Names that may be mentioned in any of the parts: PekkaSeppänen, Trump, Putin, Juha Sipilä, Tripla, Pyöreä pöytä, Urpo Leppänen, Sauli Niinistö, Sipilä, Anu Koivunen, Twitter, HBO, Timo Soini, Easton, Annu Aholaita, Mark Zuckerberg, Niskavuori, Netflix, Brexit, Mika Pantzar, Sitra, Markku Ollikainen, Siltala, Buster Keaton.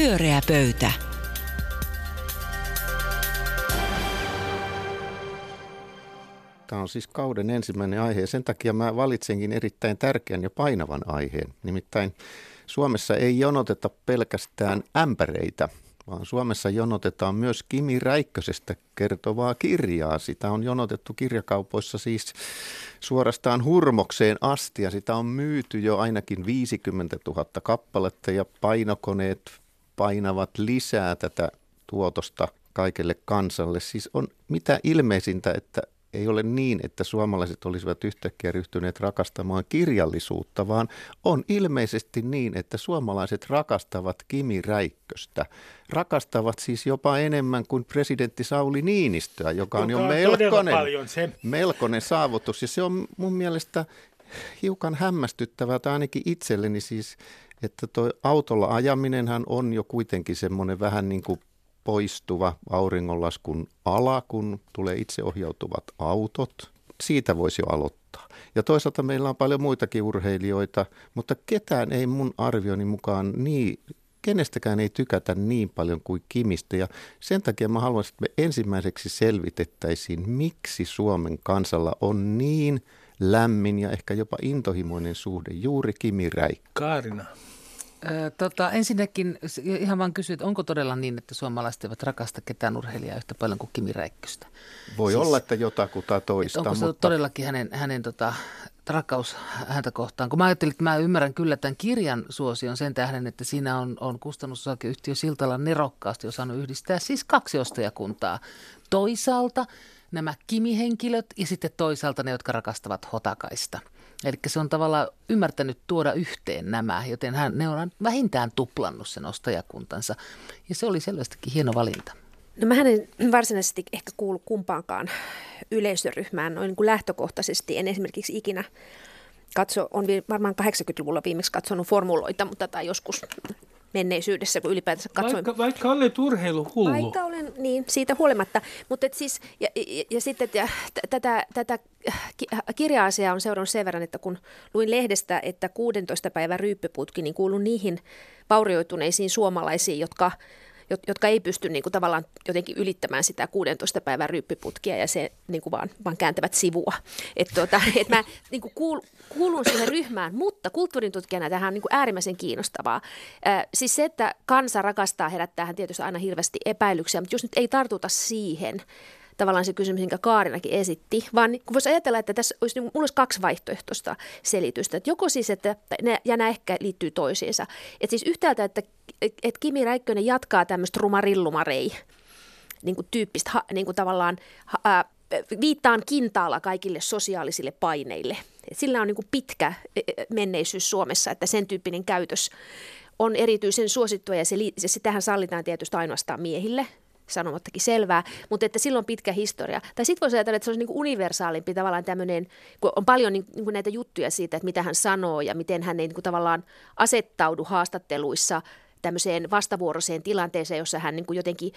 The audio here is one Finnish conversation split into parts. Pyöreä pöytä. Tämä on siis kauden ensimmäinen aihe ja sen takia mä valitsenkin erittäin tärkeän ja painavan aiheen. Nimittäin Suomessa ei jonoteta pelkästään ämpäreitä, vaan Suomessa jonotetaan myös Kimi Räikkösestä kertovaa kirjaa. Sitä on jonotettu kirjakaupoissa siis suorastaan hurmokseen asti ja sitä on myyty jo ainakin 50 000 kappaletta ja painokoneet painavat lisää tätä tuotosta kaikelle kansalle. Siis on mitä ilmeisintä, että ei ole niin, että suomalaiset olisivat yhtäkkiä ryhtyneet rakastamaan kirjallisuutta, vaan on ilmeisesti niin, että suomalaiset rakastavat Kimi Räikköstä. Rakastavat siis jopa enemmän kuin presidentti Sauli Niinistöä, joka on jo melkoinen saavutus. Ja se on mun mielestä hiukan hämmästyttävää, tai ainakin itselleni siis, että toi autolla ajaminenhan on jo kuitenkin semmoinen vähän niin kuin poistuva auringonlaskun ala, kun tulee itseohjautuvat autot. Siitä voisi jo aloittaa. Ja toisaalta meillä on paljon muitakin urheilijoita, mutta ketään ei mun arvioni mukaan kenestäkään ei tykätä niin paljon kuin Kimistä. Ja sen takia mä haluaisin, että me ensimmäiseksi selvitettäisiin, miksi Suomen kansalla on niin lämmin ja ehkä jopa intohimoinen suhde juuri Kimi Räikköseen. Kaarina. Ensinnäkin ihan vaan kysyä, että onko todella niin, että suomalaiset eivät rakasta ketään urheilijaa yhtä paljon kuin Kimi Räikköstä? Voi siis olla, että jotakuta toista. Onko se todellakin hänen rakkaus häntä kohtaan? Kun mä ajattelin, että mä ymmärrän kyllä tämän kirjan suosion sen tähden, että siinä on kustannusosakeyhtiö Siltalan nerokkaasti osannut yhdistää siis kaksi ostajakuntaa. Toisaalta nämä Kimi-henkilöt ja sitten toisaalta ne, jotka rakastavat Hotakaista. Eli se on tavallaan ymmärtänyt tuoda yhteen nämä, joten ne on vähintään tuplannut sen ostajakuntansa. Ja se oli selvästikin hieno valinta. No mähän en varsinaisesti ehkä kuulu kumpaankaan yleisöryhmään noin niin kuin lähtökohtaisesti. En esimerkiksi ikinä on varmaan 80-luvulla viimeksi katsonut formuloita, mutta tai joskus menneisyydessä, kun ylipäätänsä katsoin. Vaikka olet urheiluhullu. Vaikka olen, niin, siitä huolimatta. Mutta siis, ja sitten tätä kirja-asiaa on seurannut sen verran, että kun luin lehdestä, että 16 päivän ryyppiputki, niin kuulun niihin vaurioituneisiin suomalaisiin, jotka ei pysty niin kuin tavallaan jotenkin ylittämään sitä 16 päivän ryyppiputkia ja se niin kuin vaan kääntävät sivua. Että mä niin kuin kuulun siihen ryhmään, mutta kulttuurintutkijana tähän on niin kuin äärimmäisen kiinnostavaa. Siis se, että kansa rakastaa, herättää tietysti aina hirveästi epäilyksiä, mutta jos nyt ei tartuta siihen tavallaan se kysymys, minkä Kaarinakin esitti, vaan kun voisi ajatella, että tässä olisi, mulla olisi kaksi vaihtoehtoista selitystä. Että joko siis, ja nämä ehkä liittyy toisiinsa, että siis yhtäältä, että Kimi Räikkönen jatkaa tämmöistä rumarillumarei niin kuin tyyppistä niin kuin tavallaan viittaan kintaalla kaikille sosiaalisille paineille. Et sillä on niin kuin pitkä menneisyys Suomessa, että sen tyyppinen käytös on erityisen suosittua ja sitähän sallitaan tietysti ainoastaan miehille. Sanomattakin selvää, mutta että sillä on pitkä historia. Tai sitten voisi ajatella, että se olisi niin kuin universaalimpi tavallaan tämmöinen, kun on paljon niin kuin näitä juttuja siitä, että mitä hän sanoo ja miten hän ei niin kuin tavallaan asettaudu haastatteluissa tämmöiseen vastavuoroiseen tilanteeseen, jossa hän niin kuin jotenkin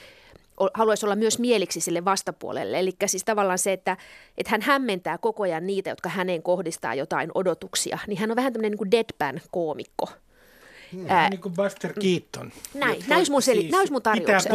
haluaisi olla myös mieliksi sille vastapuolelle. Eli siis tavallaan se, että hän hämmentää koko ajan niitä, jotka häneen kohdistaa jotain odotuksia, niin hän on vähän tämmöinen niin kuin deadpan-koomikko. Niin kuin Buster Keaton. Näin, näys mun tarjoukset.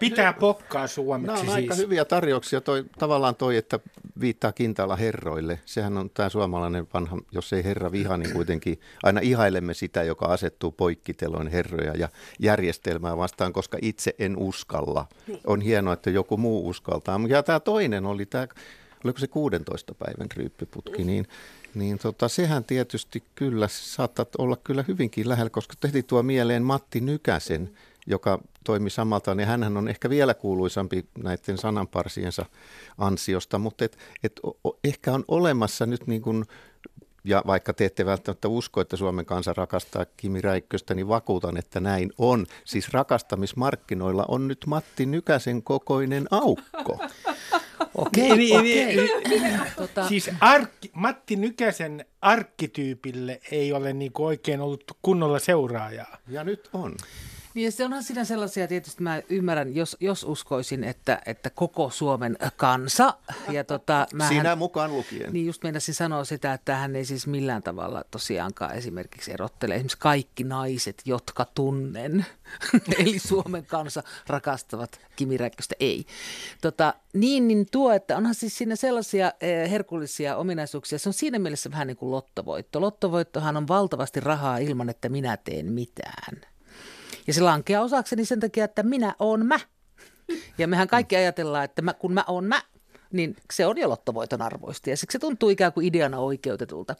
Pitää pokkaa suomeksi siis. Aika hyviä tarjouksia. Tavallaan toi, että viittaa kintaalla herroille. Sehän on tämä suomalainen vanha, jos ei herra viha, niin kuitenkin aina ihailemme sitä, joka asettuu poikkiteloin herroja ja järjestelmää vastaan, koska itse en uskalla. On hienoa, että joku muu uskaltaa. Ja tämä toinen oli tämä, oliko se 16 päivän ryyppiputki, niin sehän tietysti kyllä saattaa olla kyllä hyvinkin lähellä, koska heti tuo mieleen Matti Nykäsen, joka toimi samalta, niin hänhän on ehkä vielä kuuluisampi näiden sananparsiensa ansiosta, mutta ehkä on olemassa nyt niin kuin, ja vaikka te ette välttämättä usko, että Suomen kansa rakastaa Kimi Räikköstä, niin vakuutan, että näin on. Siis rakastamismarkkinoilla on nyt Matti Nykäsen kokoinen aukko. Okei. Siis Matti Nykäsen arkkityypille ei ole niinku oikein ollut kunnolla seuraajaa. Ja nyt on. Niin se onhan siinä sellaisia, tietysti mä ymmärrän, jos uskoisin, että koko Suomen kansa. Ja sinä mukaan lukien. Niin just meinasin sanoa sitä, että hän ei siis millään tavalla tosiaankaan esimerkiksi erottele. Esimerkiksi kaikki naiset, jotka tunnen, eli Suomen kansa rakastavat Kimi Räikköstä, ei. Niin tuo, että onhan siis siinä sellaisia herkullisia ominaisuuksia. Se on siinä mielessä vähän niin kuin lottovoitto. Lottovoittohan on valtavasti rahaa ilman, että minä teen mitään. Ja se lankeaa osakseni sen takia, että minä oon mä. Ja mehän kaikki ajatellaan, että kun mä oon mä, niin se on jo lottovoiton arvoista. Ja siksi se tuntuu ikään kuin ideana oikeutetulta.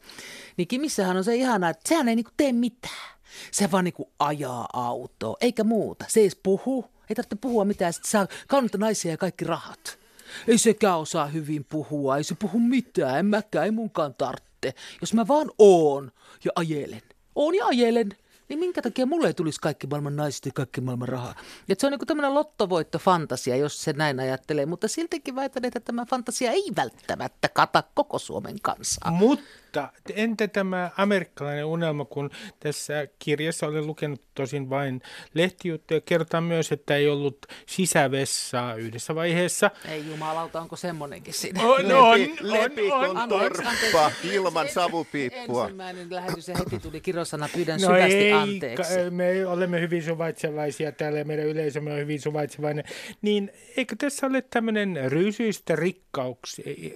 Niin Kimissähän on se ihanaa, että sehän ei niinku tee mitään. Se vaan niinku ajaa autoa, eikä muuta. Se ei puhu, ei tarvitse puhua mitään. Sitten saa kannata naisia ja kaikki rahat. Ei sekään osaa hyvin puhua, ei se puhu mitään, en mäkään, ei munkaan tarvitse. Jos mä vaan oon ja ajelen. Niin minkä takia mulle ei tulisi kaikki maailman naiset ja kaikki maailman rahaa? Et se on niinku tämmöinen lottovoittofantasia, jos se näin ajattelee, mutta siltikin väitän, että tämä fantasia ei välttämättä kata koko Suomen kansaa. Mutta entä tämä amerikkalainen unelma, kun tässä kirjassa olen lukenut tosin vain lehtijuttuja, kertaa myös, että ei ollut sisävessaa yhdessä vaiheessa. Ei jumalauta, onko semmoinenkin siinä? On torppa ilman savupiippua. Ensimmäinen lähetys ja heti tuli kirosana, pyydän syvästi anteeksi. Me olemme hyvin suvaitsevaisia täällä ja meidän yleisömme on hyvin suvaitsevainen. Niin eikö tässä ole tämmöinen rysyistä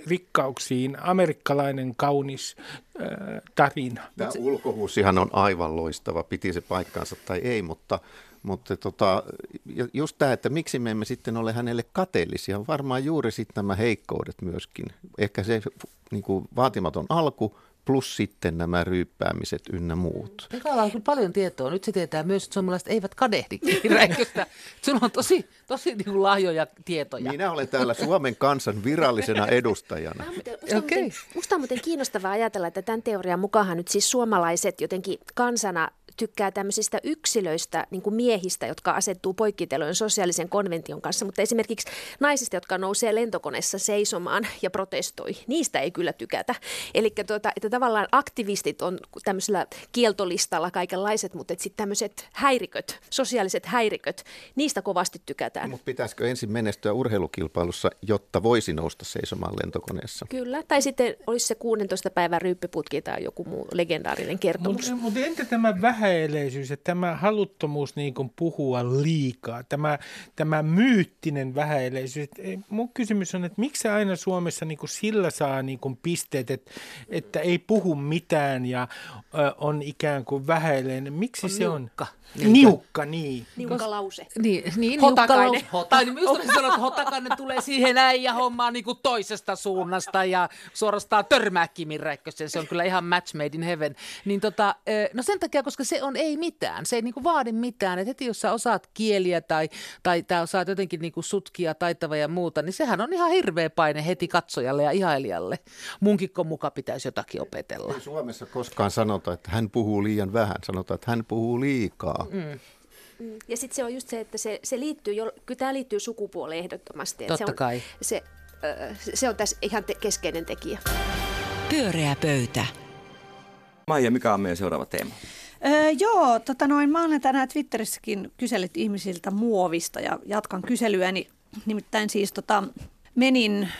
rikkauksiin amerikkalainen kaunis tarina? Tämä ulkohuusihan on aivan loistava, piti se paikkaansa tai ei, mutta just tämä, että miksi me emme sitten ole hänelle kateellisia, on varmaan juuri sitten nämä heikkoudet myöskin. Ehkä se niin kuin vaatimaton alku plus sitten nämä ryyppäämiset ynnä muut. Tekalla on kyllä paljon tietoa. Nyt se tietää myös, että suomalaiset eivät kadehdi Räikköstä. Sulla on tosi niin kuin lahjoja tietoja. Minä olen täällä Suomen kansan virallisena edustajana. Musta on muuten kiinnostavaa ajatella, että tämän teorian mukaan nyt siis suomalaiset jotenkin kansana tykkää tämmöisistä yksilöistä, niin kuin miehistä, jotka asettuu poikkitelojen sosiaalisen konvention kanssa, mutta esimerkiksi naisista, jotka nousee lentokoneessa seisomaan ja protestoi, niistä ei kyllä tykätä. Eli että tavallaan aktivistit on tämmöisellä kieltolistalla kaikenlaiset, mutta sitten tämmöiset häiriköt, sosiaaliset häiriköt, niistä kovasti tykätään. Mutta pitäisikö ensin menestyä urheilukilpailussa, jotta voisi nousta seisomaan lentokoneessa? Kyllä, tai sitten olisi se 16 päivän ryyppiputki tai joku muu legendaarinen kertomus. Mutta entä tämä vähäeleisyys ja tämä haluttomuus niin kuin puhua liikaa, tämä myyttinen vähäeleisyys. Mun kysymys on, että miksi aina Suomessa niin kuin sillä saa niin kuin pisteet, että ei puhu mitään ja on ikään kuin vähäeleinen. Miksi on se niukka. Niukka, niin. Niukka lause. Niin Hotakainen. Minusta sanoa, että Hotakainen tulee siihen näin ja hommaa niin kuin toisesta suunnasta ja suorastaan törmää Kimi Räikkösen. Se on kyllä ihan match made in heaven. Niin no sen takia, koska se on ei mitään. Se ei niinku vaadi mitään. Et heti jos sä osaat kieliä tai osaat jotenkin niinku sutkia, taitava ja muuta, niin sehän on ihan hirveä paine heti katsojalle ja ihailijalle. Munkikko muka pitäisi jotakin opetella. Ei Suomessa koskaan sanota, että hän puhuu liian vähän. Sanotaan, että hän puhuu liikaa. Mm. Ja sitten se on just se, että se liittyy, kyllä tämä liittyy sukupuoleen ehdottomasti. Totta kai. Se on tässä ihan keskeinen tekijä. Pyöreä pöytä. Maija, mikä on meidän seuraava teema? Mä olen tänään Twitterissäkin kysellyt ihmisiltä muovista ja jatkan kyselyäni. Nimittäin siis menin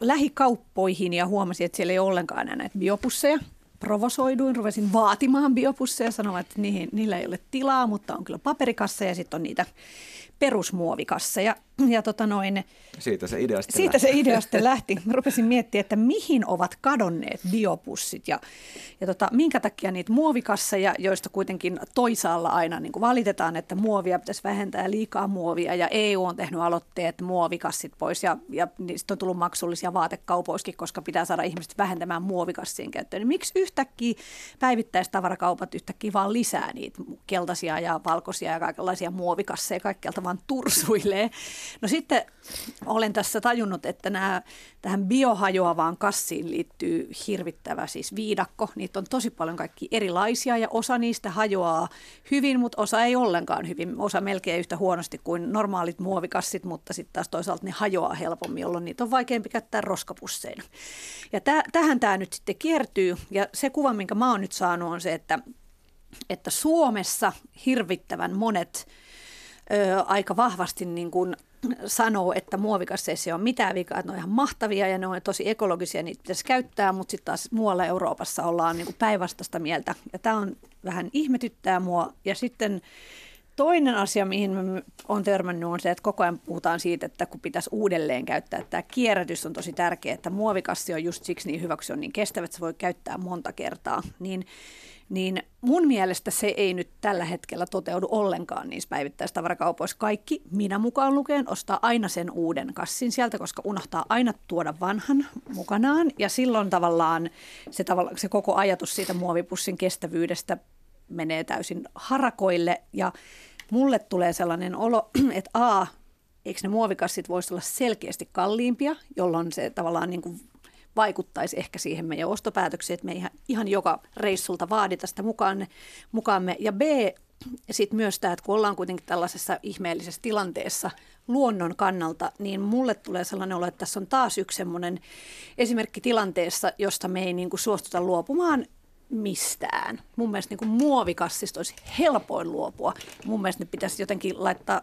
lähikauppoihin ja huomasin, että siellä ei ollenkaan enää näitä biopusseja. Provosoiduin, ruvesin vaatimaan biopusseja, sanoin, että niillä ei ole tilaa, mutta on kyllä paperikassa ja sitten on niitä perusmuovikasseja. Ja siitä se idea sitten lähti. Rupesin miettimään, että mihin ovat kadonneet biopussit ja minkä takia niitä muovikasseja, joista kuitenkin toisaalla aina niin kuin valitetaan, että muovia pitäisi vähentää, liikaa muovia, ja EU on tehnyt aloitteet muovikassit pois ja niistä on tullut maksullisia vaatekaupoissakin, koska pitää saada ihmiset vähentämään muovikassien käyttöön. Niin miksi yhtäkkiä päivittäistavarakaupat yhtäkkiä vaan lisää niitä keltaisia ja valkoisia ja kaikenlaisia muovikasseja kaikkialta vaan tursuilee? No sitten olen tässä tajunnut, että tähän biohajoavaan kassiin liittyy hirvittävä siis viidakko. Niitä on tosi paljon kaikki erilaisia ja osa niistä hajoaa hyvin, mutta osa ei ollenkaan hyvin. Osa melkein yhtä huonosti kuin normaalit muovikassit, mutta sitten taas toisaalta ne hajoaa helpommin, jolloin niitä on vaikeampi käyttää roskapusseina. Ja tähän tämä nyt sitten kiertyy, ja se kuva, minkä mä oon nyt saanut, on se, että että Suomessa hirvittävän monet aika vahvasti niin kuin sanoo, että muovikasseissa ei ole mitään vikaa, että ne on ihan mahtavia ja ne on tosi ekologisia, niitä pitäisi käyttää, mutta sitten taas muualla Euroopassa ollaan niin kuin päinvastaista mieltä. Ja tämä on vähän ihmetyttää mua. Ja sitten toinen asia, mihin olen törmännyt, on se, että koko ajan puhutaan siitä, että kun pitäisi uudelleen käyttää, että tämä kierrätys on tosi tärkeä, että muovikassi on just siksi niin hyvä, kun se on niin kestävä, että se voi käyttää monta kertaa. Niin mun mielestä se ei nyt tällä hetkellä toteudu ollenkaan niissä päivittäistavarakaupoissa. Kaikki, minä mukaan lukeen, ostaa aina sen uuden kassin sieltä, koska unohtaa aina tuoda vanhan mukanaan. Ja silloin tavallaan se koko ajatus siitä muovipussin kestävyydestä menee täysin harakoille. Ja mulle tulee sellainen olo, että eikö ne muovikassit voisi olla selkeästi kalliimpia, jolloin se tavallaan niin kuin vaikuttaisi ehkä siihen meidän ostopäätöksiin, että me ihan joka reissulta vaadita sitä mukaamme. Ja B, sitten myös tämä, että kun ollaan kuitenkin tällaisessa ihmeellisessä tilanteessa luonnon kannalta, niin mulle tulee sellainen olo, että tässä on taas yksi semmoinen esimerkki tilanteessa, josta me ei niin kuin suostuta luopumaan mistään. Mun mielestä niin kuin muovikassista olisi helpoin luopua. Mun mielestä ne pitäisi jotenkin laittaa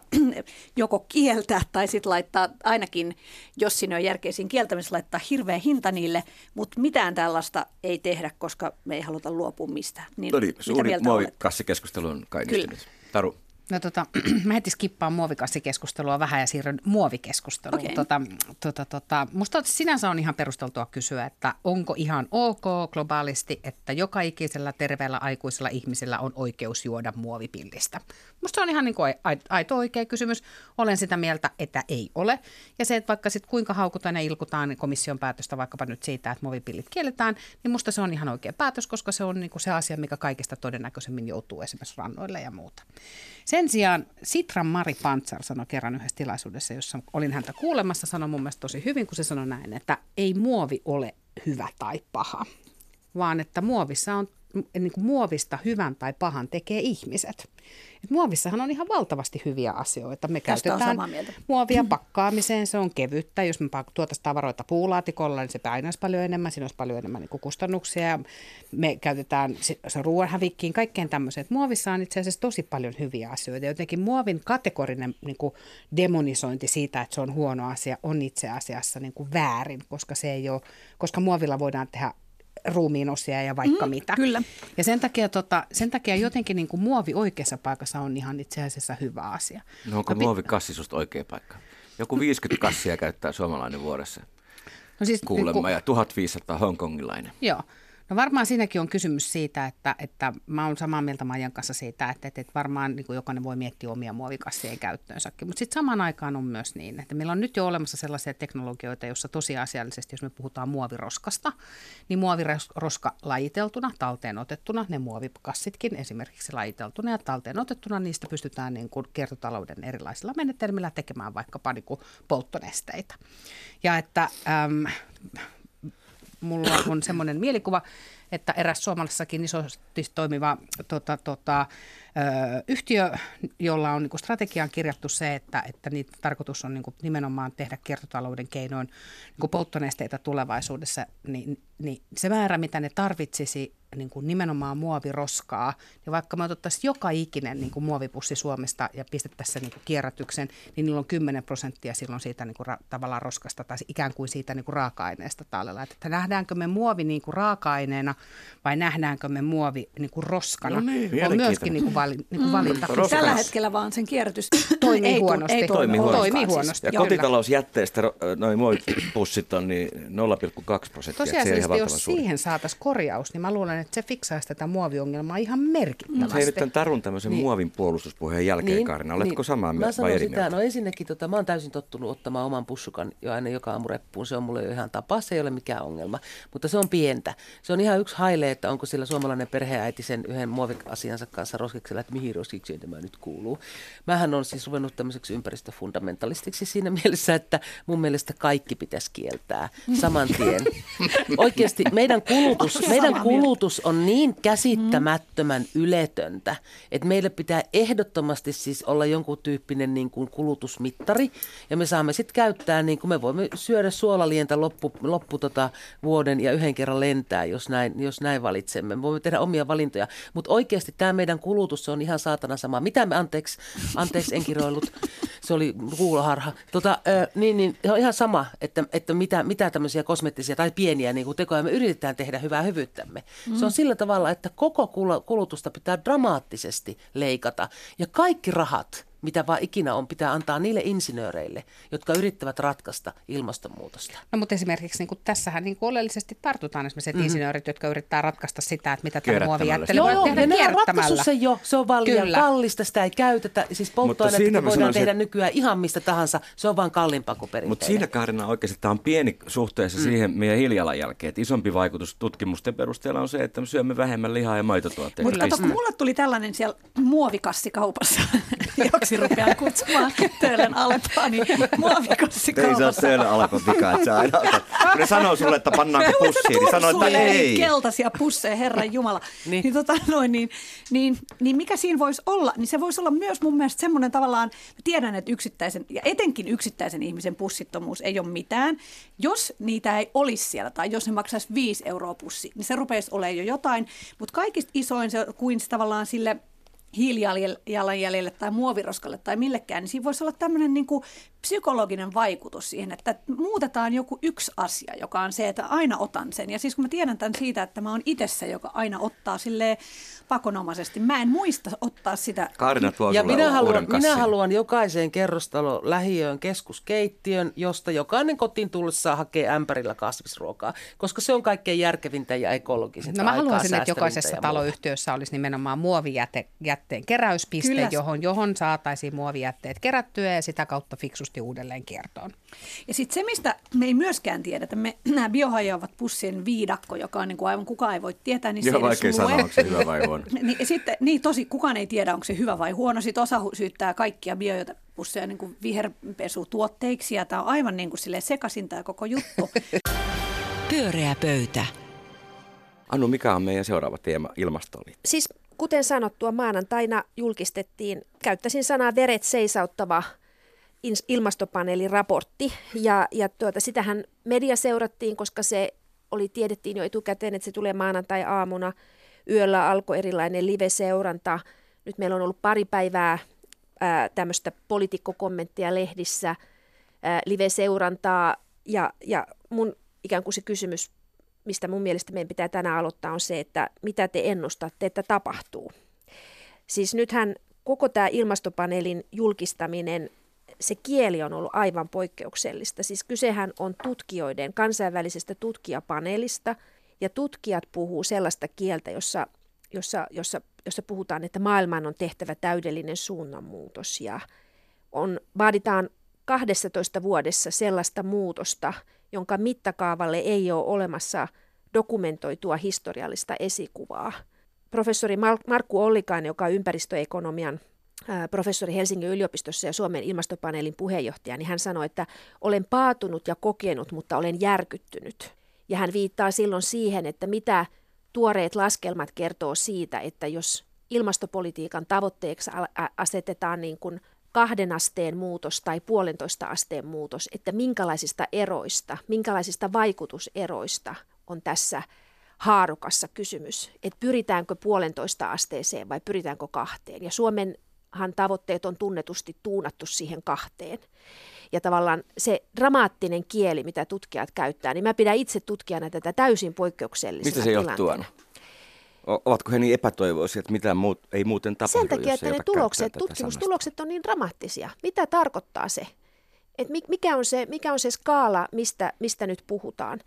joko kieltää tai sitten laittaa ainakin, jos siinä on järkeä siinä kieltämisessä, laittaa hirveä hinta niille, mutta mitään tällaista ei tehdä, koska me ei haluta luopua mistään. Niin, no niin, suuri muovikassikeskustelu on kainistynyt. Taru. No mä heti skippaan muovikassikeskustelua vähän ja siirryn muovikeskusteluun. Okay. Musta sinänsä on ihan perusteltua kysyä, että onko ihan ok globaalisti, että joka ikisellä terveellä aikuisella ihmisellä on oikeus juoda muovipillistä. Musta on ihan niin kuin aito oikea kysymys. Olen sitä mieltä, että ei ole. Ja se, että vaikka sitten kuinka haukutaan ja ilkutaan komission päätöstä vaikkapa nyt siitä, että muovipillit kielletään, niin musta se on ihan oikea päätös, koska se on niin kuin se asia, mikä kaikista todennäköisemmin joutuu esimerkiksi rannoille ja muuta. Sen sijaan Sitran Mari Pantsar sanoi kerran yhdessä tilaisuudessa, jossa olin häntä kuulemassa, sanoi mun mielestä tosi hyvin, kun se sanoi näin, että ei muovi ole hyvä tai paha, vaan että niin kuin muovista hyvän tai pahan tekee ihmiset. Et muovissahan on ihan valtavasti hyviä asioita. Me käytetään muovia pakkaamiseen, se on kevyttä. Jos me tuotaisiin tavaroita puulaatikolla, niin se painaisi paljon enemmän. Siinä olisi paljon enemmän niin kuin kustannuksia. Me käytetään se ruoanhävikkiin, kaikkeen tämmöiseen. Muovissa on itse asiassa tosi paljon hyviä asioita. Jotenkin muovin kategorinen niin kuin demonisointi siitä, että se on huono asia, on itse asiassa niin kuin väärin, koska se ei ole, koska muovilla voidaan tehdä ruumiin osia ja vaikka mitä. Kyllä. Ja sen takia jotenkin niin kuin muovi oikeassa paikassa on ihan itse asiassa hyvä asia. No onko muovikassi susta oikea paikka? Joku 50 kassia käyttää suomalainen vuodessa. No siis, kuulemma niin kuin, ja 1500 hongkongilainen. Joo. No varmaan siinäkin on kysymys siitä, että mä oon samaa mieltä Maijan kanssa siitä, että varmaan niin kuin jokainen voi miettiä omia muovikassien käyttöönsäkin. Mutta sitten samaan aikaan on myös niin, että meillä on nyt jo olemassa sellaisia teknologioita, joissa tosiasiallisesti, jos me puhutaan muoviroskasta, niin muoviroska lajiteltuna, talteen otettuna, ne muovikassitkin esimerkiksi lajiteltuna ja talteen otettuna, niistä pystytään niin kuin kiertotalouden erilaisilla menetelmillä tekemään vaikkapa niin kuin polttonesteitä. Ja että mulla on semmoinen mielikuva, että eräs Suomessakin isosti toimiva yhtiö, jolla on niinku strategiaan kirjattu se, että niitä tarkoitus on niinku nimenomaan tehdä kiertotalouden keinoin niinku polttonesteitä tulevaisuudessa, niin se määrä, mitä ne tarvitsisi niinku nimenomaan muoviroskaa, niin vaikka me otettaisiin joka ikinen niinku muovipussi Suomesta ja pistettäisiin se niinku kierrätyksen, niin niillä on 10% silloin siitä niinku tavallaan roskasta tai ikään kuin siitä niinku raaka-aineesta tallella. Että nähdäänkö me muovi niinku raaka-aineena vai nähdäänkö me muovi niinku roskana? No niin, on myöskin niinku valinta. Tällä hetkellä vaan sen kierrätys toimii huonosti. Ja kotitalousjätteestä noin muovipussit on niin 0,2%. Tosiasiallisesti jos siihen saataisiin korjaus, niin mä luulen, että se fiksaisi tätä muoviongelmaa ihan merkittävästi. Se ei nyt tämän Tarun tämmöisen muovin puolustuspuheen jälkeen, niin, Kaarina. Oletko samaa mieltä vai eri mieltä? No ensinnäkin mä oon täysin tottunut ottamaan oman pussukan jo aina joka aamu reppuun. Se on mulle jo ihan tapa, se ei ole mikään ongelma, mutta se on pientä. Se on ihan yksi haile, että onko sillä suomalainen perheäiti sen yhden muoviasiansa kanssa roskiksella, että mihin roskikseen tämä nyt kuuluu. Mähän on siis ruvennut tämmöiseksi ympäristöfundamentalistiksi siinä mielessä, että mun mielestä kaikki pitäisi kieltää saman tien. Oikeasti meidän kulutus on niin käsittämättömän yletöntä, että meille pitää ehdottomasti siis olla jonkun tyyppinen niin kuin kulutusmittari, ja me saamme sitten käyttää, niin kuin me voimme syödä suolalientä loppu vuoden ja yhden kerran lentää, jos näin jos näin valitsemme. Me voimme tehdä omia valintoja, mutta oikeasti tämä meidän kulutus, se on ihan saatana sama. Mitä me, anteeksi en kiroillut, se oli kuuloharha. Niin, se on ihan sama, että mitä tämmöisiä kosmettisia tai pieniä niin kuin tekoja me yritetään tehdä hyvää hyvyyttämme. Mm. Se on sillä tavalla, että koko kulutusta pitää dramaattisesti leikata ja kaikki rahat, mitä vaan ikinä on, pitää antaa niille insinööreille, jotka yrittävät ratkaista ilmastonmuutosta. No mutta esimerkiksi niin kuin tässähän niin kuin oleellisesti tartutaan esimerkiksi insinöörit, jotka yrittää ratkaista sitä, että mitä tämä muovijättely voi tehdä kierrättämällä. Jo, se on vaan liian kallista, sitä ei käytetä. Siis polttoaineita voidaan tehdä nykyään ihan mistä tahansa, se on vaan kalliimpaa kuin perinteinen. Mutta siinä Kaarina oikeasti tämä on pieni suhteessa siihen meidän hiilijalanjälkeen. Et isompi vaikutus tutkimusten perusteella on se, että me syömme vähemmän lihaa ja maitotuotteita. Mutta kato, kun mulle tuli tällainen siellä muovikassikaupassa, rupean kutsumaan töölön Aleppoa, niin muovikassikaupassa. Ei se ole töölön Aleppon vika, että sä aina otat. Kun ne sanoo sulle, että pannaanko pussiin, niin sanoo, että ei. Keltaisia pusseja, Herran Jumala. Niin mikä siinä voisi olla? Niin se voisi olla myös mun mielestä semmoinen tavallaan, tiedän, että yksittäisen, ja etenkin yksittäisen ihmisen pussittomuus ei ole mitään. Jos niitä ei olisi siellä, tai jos ne maksaisi 5 euroa pussi, niin se rupeaisi olemaan jo jotain. Mutta kaikista isoin se kuin tavallaan sille hiilijalanjäljelle tai muoviroskalle tai millekään, niin siinä voisi olla tämmöinen niin kuin psykologinen vaikutus siihen, että muutetaan joku yksi asia, joka on se, että aina otan sen. Ja siis kun mä tiedän tämän siitä, että mä oon itse se, joka aina ottaa silleen pakonomaisesti. Mä en muista ottaa sitä. Ja minä haluan jokaiseen kerrostalon lähiöön keskuskeittiön, josta jokainen kotiin tullessa saa hakea ämpärillä kasvisruokaa, koska se on kaikkein järkevintä ja ekologisinta. No mä haluaisin, että jokaisessa taloyhtiössä olisi nimenomaan muovijätteen keräyspiste, johon saataisiin muovijätteet kerättyä ja sitä kautta fiksusti uudelleen kiertoon. Ja sitten se, mistä me ei myöskään tiedetä, nämä biohajoavat pussien viidakko, joka on niin kuin aivan kukaan ei voi tietää, niin se on vaikea sanoa, onko se hyvä vai huono. Niin tosi kukaan ei tiedä, onko se hyvä vai huono. Sitten osa syyttää kaikkia biojätepusseja niin kuin viherpesutuotteiksi ja tämä on aivan niin kuin sekaisin tämä koko juttu. Pyöreä pöytä. Anu, mikä on meidän seuraava teema ilmastoliitto? Siis kuten sanottua, maanantaina julkistettiin, käyttäisin sanaa veret seisauttava ilmastopaneelin raportti. Sitähän media seurattiin, koska se oli, tiedettiin jo etukäteen, että se tulee maanantai-aamuna. Yöllä alkoi erilainen live-seuranta. Nyt meillä on ollut pari päivää tämmöistä poliitikkokommenttia lehdissä, live-seurantaa. Ja mun ikään kuin se kysymys, mistä mun mielestä meidän pitää tänään aloittaa, on se, että mitä te ennustatte, että tapahtuu. Siis nythän koko tämä ilmastopaneelin julkistaminen, se kieli on ollut aivan poikkeuksellista. Siis kysehän on tutkijoiden kansainvälisestä tutkijapaneelista, ja tutkijat puhuu sellaista kieltä, jossa puhutaan, että maailman on tehtävä täydellinen suunnanmuutos, ja vaaditaan 12 vuodessa sellaista muutosta, jonka mittakaavalle ei ole olemassa dokumentoitua historiallista esikuvaa. Professori Markku Ollikainen, joka on ympäristöekonomian professori Helsingin yliopistossa ja Suomen ilmastopaneelin puheenjohtaja, niin hän sanoi, että olen paatunut ja kokenut, mutta olen järkyttynyt. Ja hän viittaa silloin siihen, että mitä tuoreet laskelmat kertoo siitä, että jos ilmastopolitiikan tavoitteeksi asetetaan niin kuin 2 asteen muutos tai 1,5 asteen muutos, että minkälaisista eroista, minkälaisista vaikutuseroista on tässä haarukassa kysymys, että pyritäänkö 1,5 asteeseen vai pyritäänkö 2. Ja Suomenhan tavoitteet on tunnetusti tuunattu siihen 2. Ja tavallaan se dramaattinen kieli, mitä tutkijat käyttää, niin mä pidän itse tutkijana tätä täysin poikkeuksellisena tilanteena. Mistä se johtuu? Ovatko he niin epätoivoisia, että mitään ei muuten tapahdu? Sen takia, että ne tutkimustulokset on niin dramaattisia. Mitä tarkoittaa se? Et mikä on se skaala, mistä nyt puhutaan?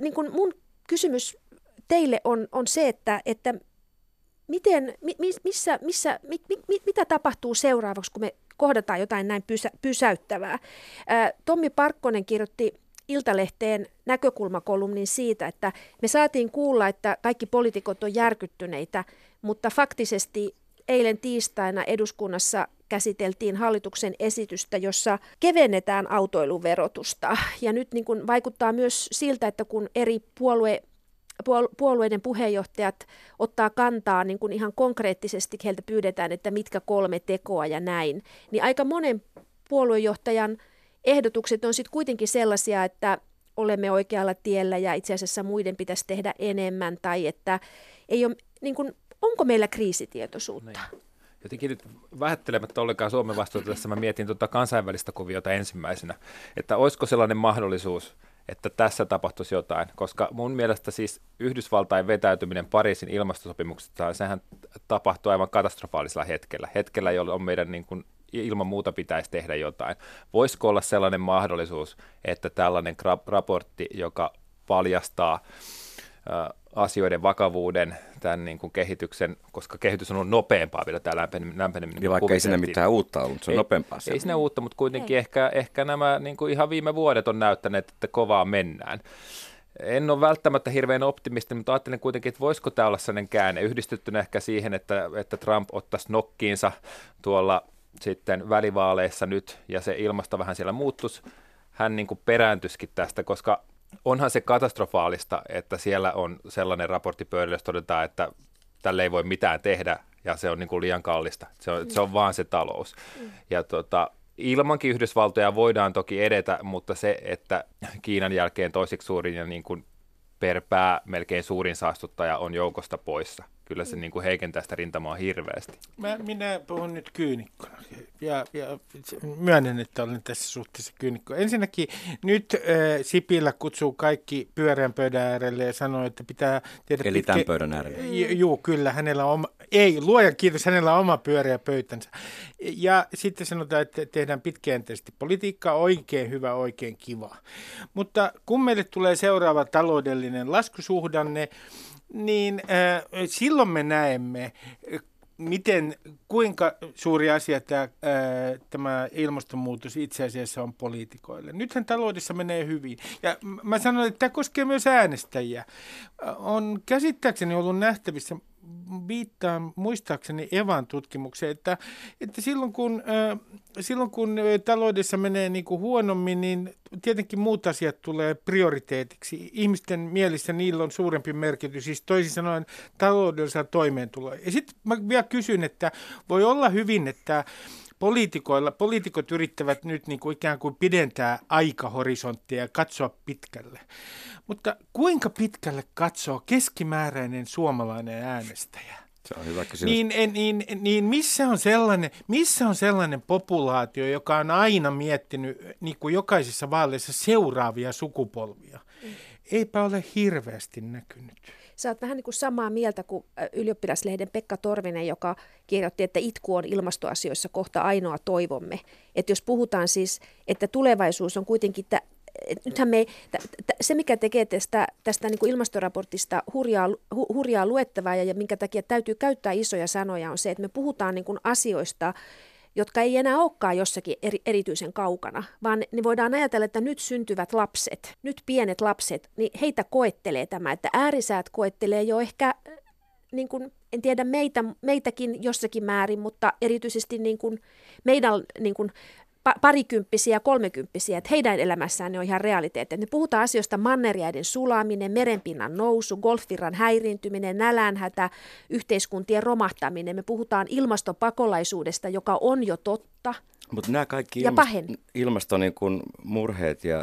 Niin kun mun kysymys teille on se, että miten, mitä tapahtuu seuraavaksi, kun me kohdataan jotain näin pysäyttävää? Tommi Parkkonen kirjoitti Iltalehteen näkökulmakolumnin siitä, että me saatiin kuulla, että kaikki poliitikot on järkyttyneitä, mutta faktisesti eilen tiistaina eduskunnassa käsiteltiin hallituksen esitystä, jossa kevennetään autoiluverotusta. Ja nyt niin kun vaikuttaa myös siltä, että kun eri puolueiden puheenjohtajat ottaa kantaa niin kun ihan konkreettisesti, heiltä pyydetään, että mitkä 3 tekoa ja näin, niin aika monen puoluejohtajan ehdotukset on sitten kuitenkin sellaisia, että olemme oikealla tiellä ja itse asiassa muiden pitäisi tehdä enemmän, tai että ei ole, niin kuin, onko meillä kriisitietoisuutta? Niin. Jotenkin nyt vähättelemättä ollenkaan Suomen vastuuta tässä, mä mietin kansainvälistä kuviota ensimmäisenä, että olisiko sellainen mahdollisuus, että tässä tapahtuisi jotain, koska mun mielestä siis Yhdysvaltain vetäytyminen Pariisin ilmastosopimuksesta, sehän tapahtui aivan katastrofaalisella hetkellä, jolloin meidän niin kuin ilman muuta pitäisi tehdä jotain. Voisiko olla sellainen mahdollisuus, että tällainen raportti, joka paljastaa asioiden vakavuuden, tämän niin kuin kehityksen, koska kehitys on ollut nopeampaa vielä tämä lämpeneminen. Ja vaikka ei siinä mitään uutta ollut, se on nopeampaa. Ei siinä uutta, mutta kuitenkin ehkä nämä niin kuin ihan viime vuodet on näyttäneet, että kovaa mennään. En ole välttämättä hirveän optimistinen, mutta ajattelen kuitenkin, että voisiko tämä olla sellainen käänne, yhdistettynä ehkä siihen, että Trump ottaisi nokkiinsa tuolla sitten välivaaleissa nyt, ja se ilmasto vähän siellä muuttuisi. Hän niin kuin perääntyisikin tästä, koska onhan se katastrofaalista, että siellä on sellainen raportti pöydällä, jossa todetaan, että tälle ei voi mitään tehdä ja se on niin kuin liian kallista. Se on vaan se talous. Ja ilmankin Yhdysvaltoja voidaan toki edetä, mutta se, että Kiinan jälkeen toiseksi suurin ja niin kuin per pää melkein suurin saastuttaja on joukosta poissa. Kyllä se niin kuin heikentää sitä rintamaa hirveästi. Minä puhun nyt kyynikkona ja myönnän, että olen tässä suhteessa kyynikko. Ensinnäkin nyt Sipilä kutsuu kaikki pyöreän pöydän äärelle ja sanoo, että pitää tehdä... Eli tämän pöydän äärelle. Joo, kyllä. Hänellä on oma... Ei, luojan kiitos, hänellä on oma pyöreä pöytänsä. Ja sitten sanotaan, että tehdään pitkäjänteisesti politiikkaa, oikein hyvä, oikein kiva. Mutta kun meille tulee seuraava taloudellinen laskusuhdanne, niin silloin me näemme, kuinka suuri asia tämä ilmastonmuutos itse asiassa on poliitikoille. Nythän taloudessa menee hyvin. Ja mä sanon, että tämä koskee myös äänestäjiä. On käsittääkseni ollut nähtävissä, viittaan muistaakseni Evan tutkimukseen, että silloin kun taloudessa menee niin kuin huonommin, niin tietenkin muut asiat tulee prioriteetiksi. Ihmisten mielissä niillä on suurempi merkitys, siis toisin sanoen taloudellisella toimeentuloa. Ja sitten mä vielä kysyn, että voi olla hyvin, että poliitikot yrittävät nyt niin kuin ikään kuin pidentää aikahorisonttia ja katsoa pitkälle. Mutta kuinka pitkälle katsoo keskimääräinen suomalainen äänestäjä? Se on hyvä kysymys. Niin missä on sellainen populaatio, joka on aina miettinyt niin kuin jokaisessa vaaleissa seuraavia sukupolvia? Eipä ole hirveästi näkynyt. Sä oot vähän niin kuin samaa mieltä kuin Ylioppilaslehden Pekka Torvinen, joka kirjoitti, että itku on ilmastoasioissa kohta ainoa toivomme. Että jos puhutaan siis, että tulevaisuus on kuitenkin, se mikä tekee tästä niin kuin ilmastoraportista hurjaa luettavaa ja minkä takia täytyy käyttää isoja sanoja on se, että me puhutaan niin kuin asioista, jotka ei enää olekaan jossakin erityisen kaukana, vaan ne voidaan ajatella, että nyt syntyvät lapset, nyt pienet lapset, niin heitä koettelee tämä, että äärisäät koettelee jo ehkä, niin kuin, en tiedä meitäkin jossakin määrin, mutta erityisesti niin kuin meidän niin kuin parikymppisiä, kolmekymppisiä, että heidän elämässään ne on ihan realiteetti. Ne puhutaan asioista mannerjäiden sulaminen, merenpinnan nousu, golfvirran häiriintyminen, nälänhätä, yhteiskuntien romahtaminen. Me puhutaan ilmastopakolaisuudesta, joka on jo totta. Mutta nämä kaikki ilmaston niin kuin murheet ja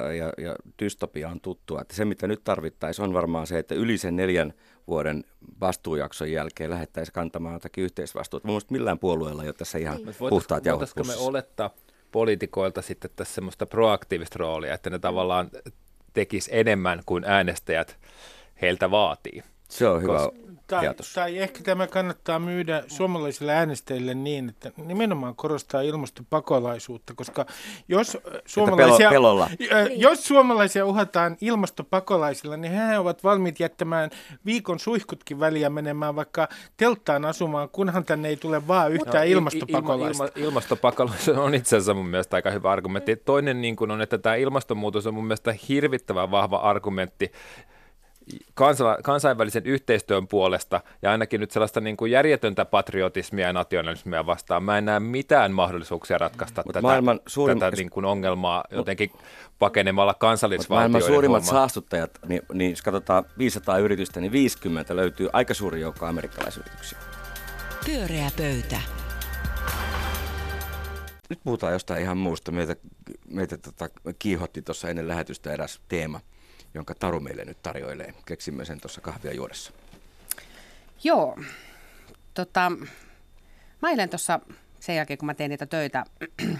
dystopia on tuttua. Että se, mitä nyt tarvittaisiin, on varmaan se, että yli sen 4 vuoden vastuujakson jälkeen lähettäisiin kantamaan jotakin yhteisvastuuta. Mielestäni millään puolueella ei ole tässä ihan puhtaat jauhot pussissa. Voitaisiko me olettaa poliitikoilta sitten tässä semmoista proaktiivista roolia, että ne tavallaan tekisi enemmän kuin äänestäjät heiltä vaatii? Se on hyvä ajatus. Tai ehkä tämä kannattaa myydä suomalaisille äänestäjille niin, että nimenomaan korostaa ilmastopakolaisuutta, koska jos suomalaisia uhataan ilmastopakolaisilla, niin he ovat valmiit jättämään viikon suihkutkin väliä menemään vaikka telttaan asumaan, kunhan tänne ei tule vaan yhtään ilmastopakolaista. Ilmastopakolaisuus on itse asiassa mun mielestä aika hyvä argumentti. Toinen niin kuin on, että tämä ilmastonmuutos on mun mielestä hirvittävän vahva argumentti kansainvälisen yhteistyön puolesta ja ainakin nyt sellaista niin kuin järjetöntä patriotismia ja nationalismia vastaan. Mä en näe mitään mahdollisuuksia ratkaista tätä niin kuin ongelmaa jotenkin pakenemalla kansallisvaltioiden. Maailman suurimmat saastuttajat, niin jos katsotaan 500 yritystä, niin 50 löytyy aika suuri joukko amerikkalaisyrityksiä. Pyöreä pöytä. Nyt puhutaan jostain ihan muusta. Meitä kiihotti tuossa ennen lähetystä eräs teema. jonka Taru meille nyt tarjoilee. Keksimme sen tuossa kahvia juodessa. Joo. Mä eilen tuossa sen jälkeen, kun mä tein niitä töitä,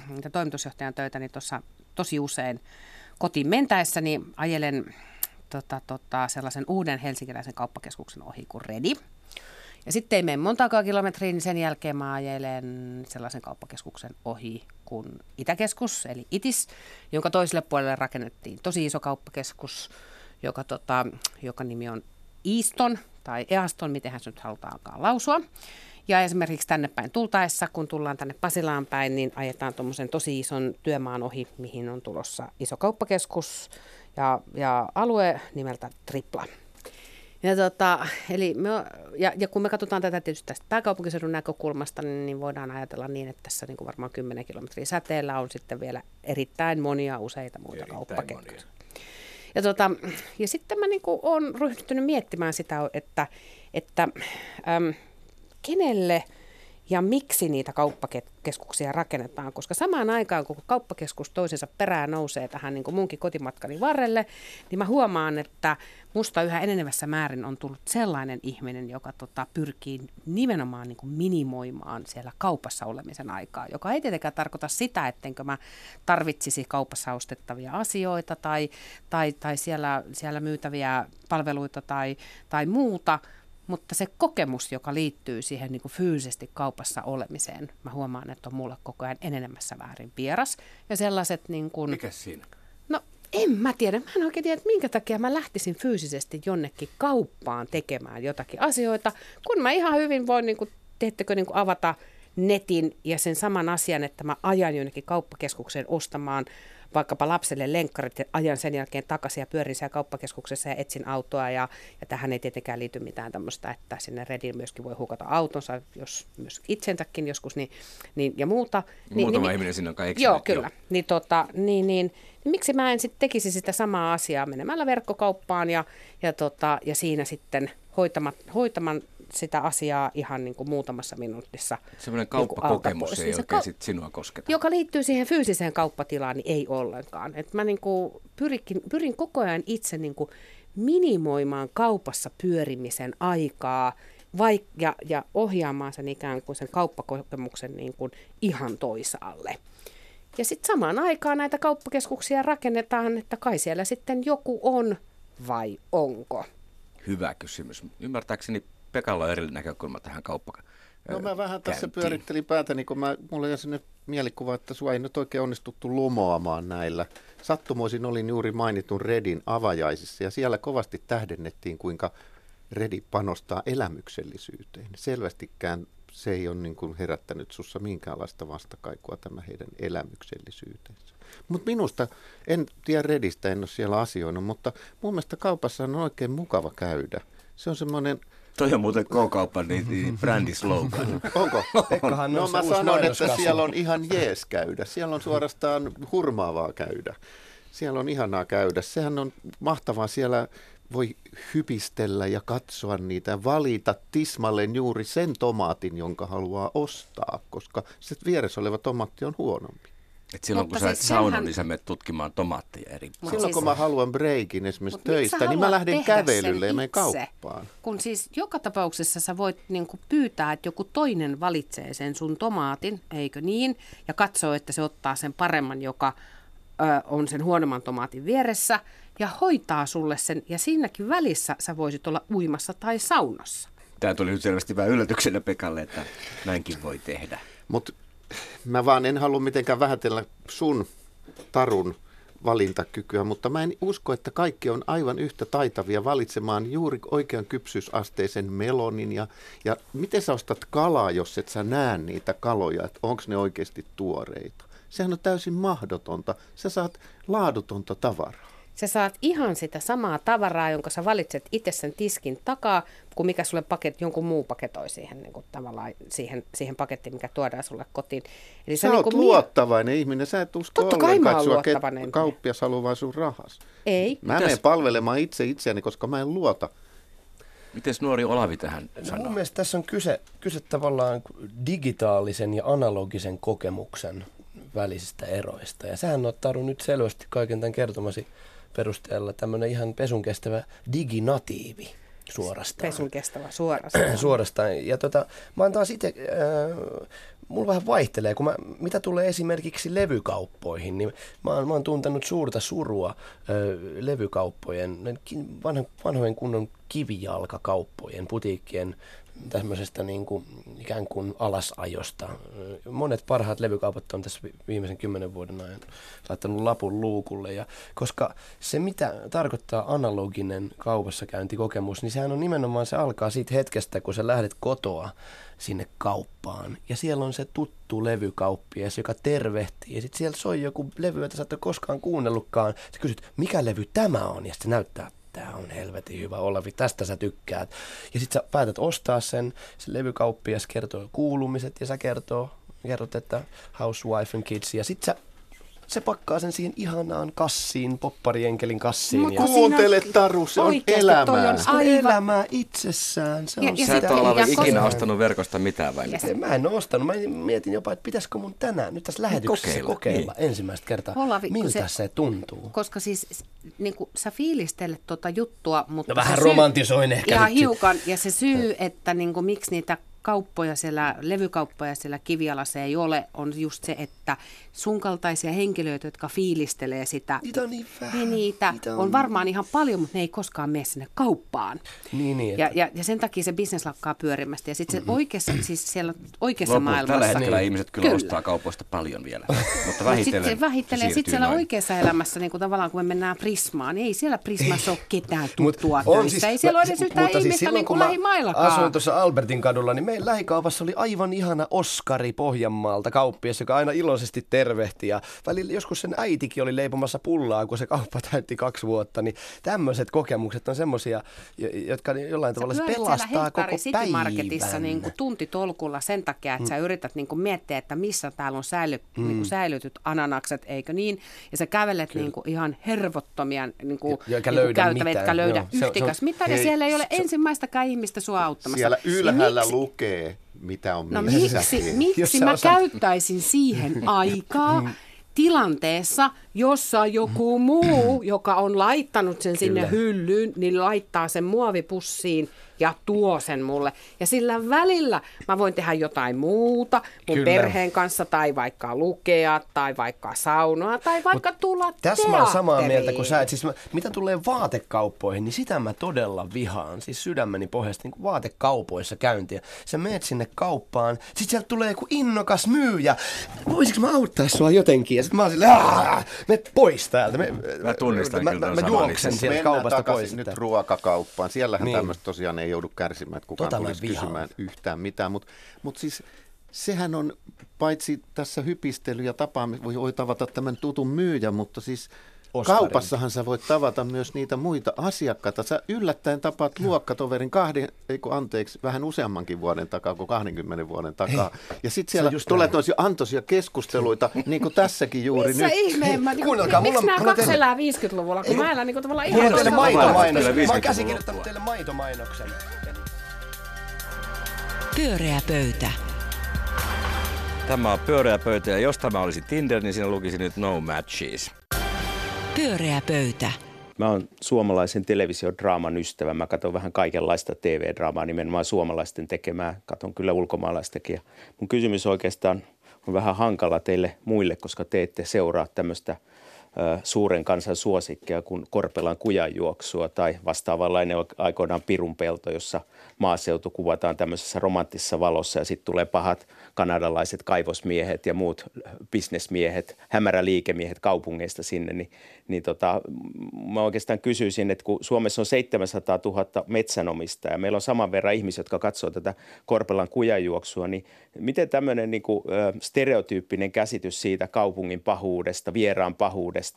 niitä toimitusjohtajan töitä, niin tuossa tosi usein kotiin mentäessäni ajelen sellaisen uuden helsinkiläisen kauppakeskuksen ohi kuin Redi. Ja sitten ei mene montaakaan kilometriä, niin sen jälkeen mä ajelen sellaisen kauppakeskuksen ohi kuin Itäkeskus, eli ITIS, jonka toiselle puolelle rakennettiin tosi iso kauppakeskus, joka nimi on Easton tai Easton, mitenhän se nyt halutaankaan lausua. Ja esimerkiksi tänne päin tultaessa, kun tullaan tänne Pasilaan päin, niin ajetaan tuommoisen tosi ison työmaan ohi, mihin on tulossa iso kauppakeskus ja alue nimeltä Tripla. Ja kun me katsotaan tätä tietysti tästä pääkaupunkiseudun näkökulmasta, niin voidaan ajatella niin, että tässä niin kuin varmaan 10 kilometrin säteellä on sitten vielä erittäin monia useita muita kauppakeskuksia. Ja sitten mä niin kuin olen ryhtynyt miettimään sitä, että kenelle ja miksi niitä kauppakeskuksia rakennetaan, koska samaan aikaan, kun kauppakeskus toisensa perään nousee tähän niin kuin munkin kotimatkani varrelle, niin mä huomaan, että musta yhä enenevässä määrin on tullut sellainen ihminen, joka pyrkii nimenomaan niin kuin minimoimaan siellä kaupassa olemisen aikaa, joka ei tietenkään tarkoita sitä, ettenkö mä tarvitsisi kaupassa ostettavia asioita tai siellä myytäviä palveluita tai muuta. Mutta se kokemus, joka liittyy siihen niin kuin fyysisesti kaupassa olemiseen, mä huomaan, että on mulle koko ajan enenemässä väärin vieras. Ja sellaiset niin kuin... Mikäs siinä? No en mä tiedä. Mä en oikein tiedä, että minkä takia mä lähtisin fyysisesti jonnekin kauppaan tekemään jotakin asioita, kun mä ihan hyvin voin, niin kuin, teettekö, niin kuin avata netin ja sen saman asian, että mä ajan jonnekin kauppakeskukseen ostamaan vaikkapa lapselle lenkkarit ja ajan sen jälkeen takaisin ja pyörin siellä kauppakeskuksessa ja etsin autoa. Ja tähän ei tietenkään liity mitään tämmöistä, että sinne Rediin myöskin voi hukata autonsa, jos myös itsensäkin joskus niin, ja muuta. Muutama ihminen sinne on kai eksynyt. Joo, kyllä. Niin miksi mä en sitten tekisi sitä samaa asiaa menemällä verkkokauppaan ja siinä sitten hoitamaan sitä asiaa ihan niin kuin muutamassa minuutissa. Sellainen kauppakokemus niin ei oikein sinua kosketa. Joka liittyy siihen fyysiseen kauppatilaan, niin ei ollenkaan. Et mä niin kuin pyrin koko ajan itse niin kuin minimoimaan kaupassa pyörimisen aikaa ja ohjaamaan sen ikään kuin sen kauppakokemuksen niin kuin ihan toisaalle. Ja sitten samaan aikaan näitä kauppakeskuksia rakennetaan, että kai siellä sitten joku on vai onko? Hyvä kysymys. Ymmärtääkseni Pekalla on erillinen näkökulma tähän kauppakeskukseen. No mä vähän tässä pyörittelin päätäni, kun mulla jäi sinne mielikuva, että sua ei nyt oikein onnistuttu lomoamaan näillä. Sattumoisin olin juuri mainitun Redin avajaisissa ja siellä kovasti tähdennettiin, kuinka Redi panostaa elämyksellisyyteen. Selvästikään se ei ole niin kuin herättänyt sussa minkäänlaista vastakaikua tämä heidän elämyksellisyyteensä. Mutta minusta, en tiedä Redistä, en ole siellä asioinut, mutta mun mielestä kaupassa on oikein mukava käydä. Se on semmoinen... Toi on muuten K-kaupan niin brändislogan. Onko? No mä sanon, että siellä on ihan jees käydä. Siellä on suorastaan hurmaavaa käydä. Siellä on ihanaa käydä. Sehän on mahtavaa. Siellä voi hypistellä ja katsoa niitä, valita tismalleen juuri sen tomaatin, jonka haluaa ostaa, koska se vieressä oleva tomaatti on huonompi. Et silloin mutta kun sä et saunon, niin sä menet tutkimaan tomaatteja eri puolilla. Silloin kun mä haluan breikin esimerkiksi töistä, niin mä lähden kävelylle ja menen kauppaan. Kun siis joka tapauksessa sä voit niinku pyytää, että joku toinen valitsee sen sun tomaatin, eikö niin? Ja katsoo, että se ottaa sen paremman, joka on sen huonomman tomaatin vieressä ja hoitaa sulle sen. Ja siinäkin välissä sä voisit olla uimassa tai saunassa. Tämä tuli nyt selvästi vähän yllätyksenä Pekalle, että näinkin voi tehdä. Mut mä vaan en halua mitenkään vähätellä sun Tarun valintakykyä, mutta mä en usko, että kaikki on aivan yhtä taitavia valitsemaan juuri oikean kypsyysasteisen melonin. Ja miten sä ostat kalaa, jos et sä näe niitä kaloja, että onko ne oikeasti tuoreita? Sehän on täysin mahdotonta. Sä saat laadutonta tavaraa. Sä saat ihan sitä samaa tavaraa, jonka sä valitset itse sen tiskin takaa, kuin mikä sulle jonkun muu paketoi siihen, niin kuin tavallaan siihen pakettiin, mikä tuodaan sulle kotiin. Eli sä oot niin luottavainen ihminen, sä et usko ollenkaan, että sua kauppias haluaa vain sun rahas. Ei. Mä menen palvelemaan itseäni, koska mä en luota. Mites nuori Olavi tähän sanoo? Mun mielestä tässä on kyse tavallaan digitaalisen ja analogisen kokemuksen välisistä eroista. Ja sähän oot Taru nyt selvästi kaiken tämän kertomasi perusteella tämmöinen ihan pesunkestävä diginatiivi suorastaan. Pesunkestävä suorastaan. Suorastaan. Ja mä oon taas itse... Mulla vähän vaihtelee, kun mitä tulee esimerkiksi levykauppoihin, niin mä oon tuntenut suurta surua levykauppojen, vanhojen kunnon kivijalkakauppojen, putiikkien tämmöisestä niin kuin, ikään kuin alasajosta. Monet parhaat levykaupat on tässä viimeisen 10 vuoden ajan laittanut lapun luukulle, ja koska se mitä tarkoittaa analoginen kaupassakäyntikokemus, niin sehän on nimenomaan, se alkaa siitä hetkestä, kun sä lähdet kotoa sinne kauppaan, ja siellä on se tuttu levykauppias, joka tervehtii, ja sitten siellä soi joku levy, jota sä et ole koskaan kuunnellutkaan. Sä kysyt, mikä levy tämä on, ja sitten näyttää, tämä on helvetin hyvä, Olavi, tästä sä tykkäät. Ja sit sä päätät ostaa sen levykauppias kertoo kuulumiset, ja sä kerrot, että housewife and kids, ja sit se pakkaa sen siihen ihanaan kassiin, popparienkelin kassiin. Mut ja kuuntele, Taru, se on elämää. Se on elämää itsessään. Se on ja sä et ole ikinä ostanut verkosta mitään vai mitä? Mä en ole ostanut. Mä mietin jopa, että pitäisikö mun tänään nyt tässä lähetyksessä kokeilla niin ensimmäistä kertaa, Olavi, miltä se tuntuu. Koska siis niin kuin, sä fiilistelet tuota juttua, mutta... No vähän romantisoin ehkä. Ihan hiukan. Ja se syy, että niin kuin, miksi niitä... levykauppoja siellä kivialassa ei ole, on just se, että sun kaltaisia henkilöitä, jotka fiilistelee sitä, niitä on varmaan ihan paljon, mutta ne ei koskaan mene sinne kauppaan. Niin, ja sen takia se bisnes lakkaa pyörimästä. Ja sitten se oikeassa, siis siellä oikeassa maailmassa... Tällä hetkellä ihmiset kyllä ostaa kaupoista paljon vielä, mutta vähitellen. Sitten siellä oikeassa elämässä, niin kuin tavallaan kun me mennään Prismaan, niin ei siellä Prismassa ole ketään tuttua töistä. Ei siellä ole edes yhtään ihmistä niin kuin lähimaillakaan. Mutta asuin tuossa Albertin kadulla, niin meillä lähikaupassa oli aivan ihana Oskari Pohjanmaalta kauppias, joka aina iloisesti tervehti. Ja välillä joskus sen äitikin oli leipomassa pullaa, kun se kauppa täytti 2 vuotta. Niin tämmöiset kokemukset on semmoisia, jotka jollain tavalla pelastaa koko päivän. Marketissa niin kuin tuntitolkulla sen takia, että sä yrität niin kuin miettiä, että missä täällä on niin kuin säilytyt ananakset, eikö niin? Ja sä kävelet niin kuin ihan hervottomia niin kuin käytäviä, etkä löydä yhtikäs mitään. Ja siellä ei ole ensimmäistäkään ihmistä sua auttamassa. Siellä ylhäällä lukee, mitä on miksi mä käyttäisin siihen aikaa tilanteessa, jossa joku muu, joka on laittanut sen sinne hyllyyn, niin laittaa sen muovipussiin ja tuo sen mulle. Ja sillä välillä mä voin tehdä jotain muuta mun perheen kanssa, tai vaikka lukea, tai vaikka saunoa, tai vaikka tulla teatteriin. Tässä mä oon samaa mieltä kuin sä. Siis mitä tulee vaatekauppoihin, niin sitä mä todella vihaan. Siis sydämeni pohjasta niin kuin vaatekaupoissa käyntiä. Sä meet sinne kauppaan, sit sieltä tulee joku innokas myyjä. Voisiko mä auttaa sua jotenkin? Ja sit mä oon silleen, mene pois täältä. Mä tunnistan kyllä. Mä juoksen sieltä kaupasta pois. Nyt ruokakauppaan. Siellähän tämmöistä tosiaan ei joudu kärsimään, että kukaan tulisi kysymään yhtään mitään. Mutta siis sehän on paitsi tässä hypistely ja tapaamista, voi tavata tämän tutun myyjän, mutta siis Oskarin kaupassahan sä voit tavata myös niitä muita asiakkaita. Sä yllättäen tapaat luokkatoverin vähän useammankin vuoden takaa kuin 20 vuoden takaa. Ja sitten siellä tulee toisia antoisia keskusteluita, niin kuin tässäkin juuri nyt. Missä ihmeen? Miksi nämä kaksi elää 50-luvulla, kun mä elän tavallaan ihan... Mä oon käsikirjoittanut teille maitomainoksen. Pyöreä pöytä. Tämä on Pyöreä pöytä, ja jos tämä olisi Tinder, niin siinä lukisi nyt no matches. Pyöreä pöytä. Mä oon suomalaisen televisiodraaman ystävä. Mä katson vähän kaikenlaista TV-draamaa, nimenomaan suomalaisten tekemää. Katson kyllä ulkomaalaistakin. Ja mun kysymys oikeastaan on vähän hankala teille muille, koska te ette seuraa tämmöistä suuren kansan suosikkia kuin Korpelan kujanjuoksua tai vastaavanlainen aikoinaan Pirunpelto, jossa maaseutu kuvataan tämmöisessä romanttisessa valossa, ja sitten tulee pahat kanadalaiset kaivosmiehet ja muut bisnesmiehet, hämäräliikemiehet kaupungeista sinne. Mä oikeastaan kysyisin, että kun Suomessa on 700 000 metsänomistajaa ja meillä on saman verran ihmisiä, jotka katsoo tätä Korpelan kujanjuoksua, niin miten tämmöinen stereotyyppinen käsitys siitä kaupungin pahuudesta, vieraan pahuudesta,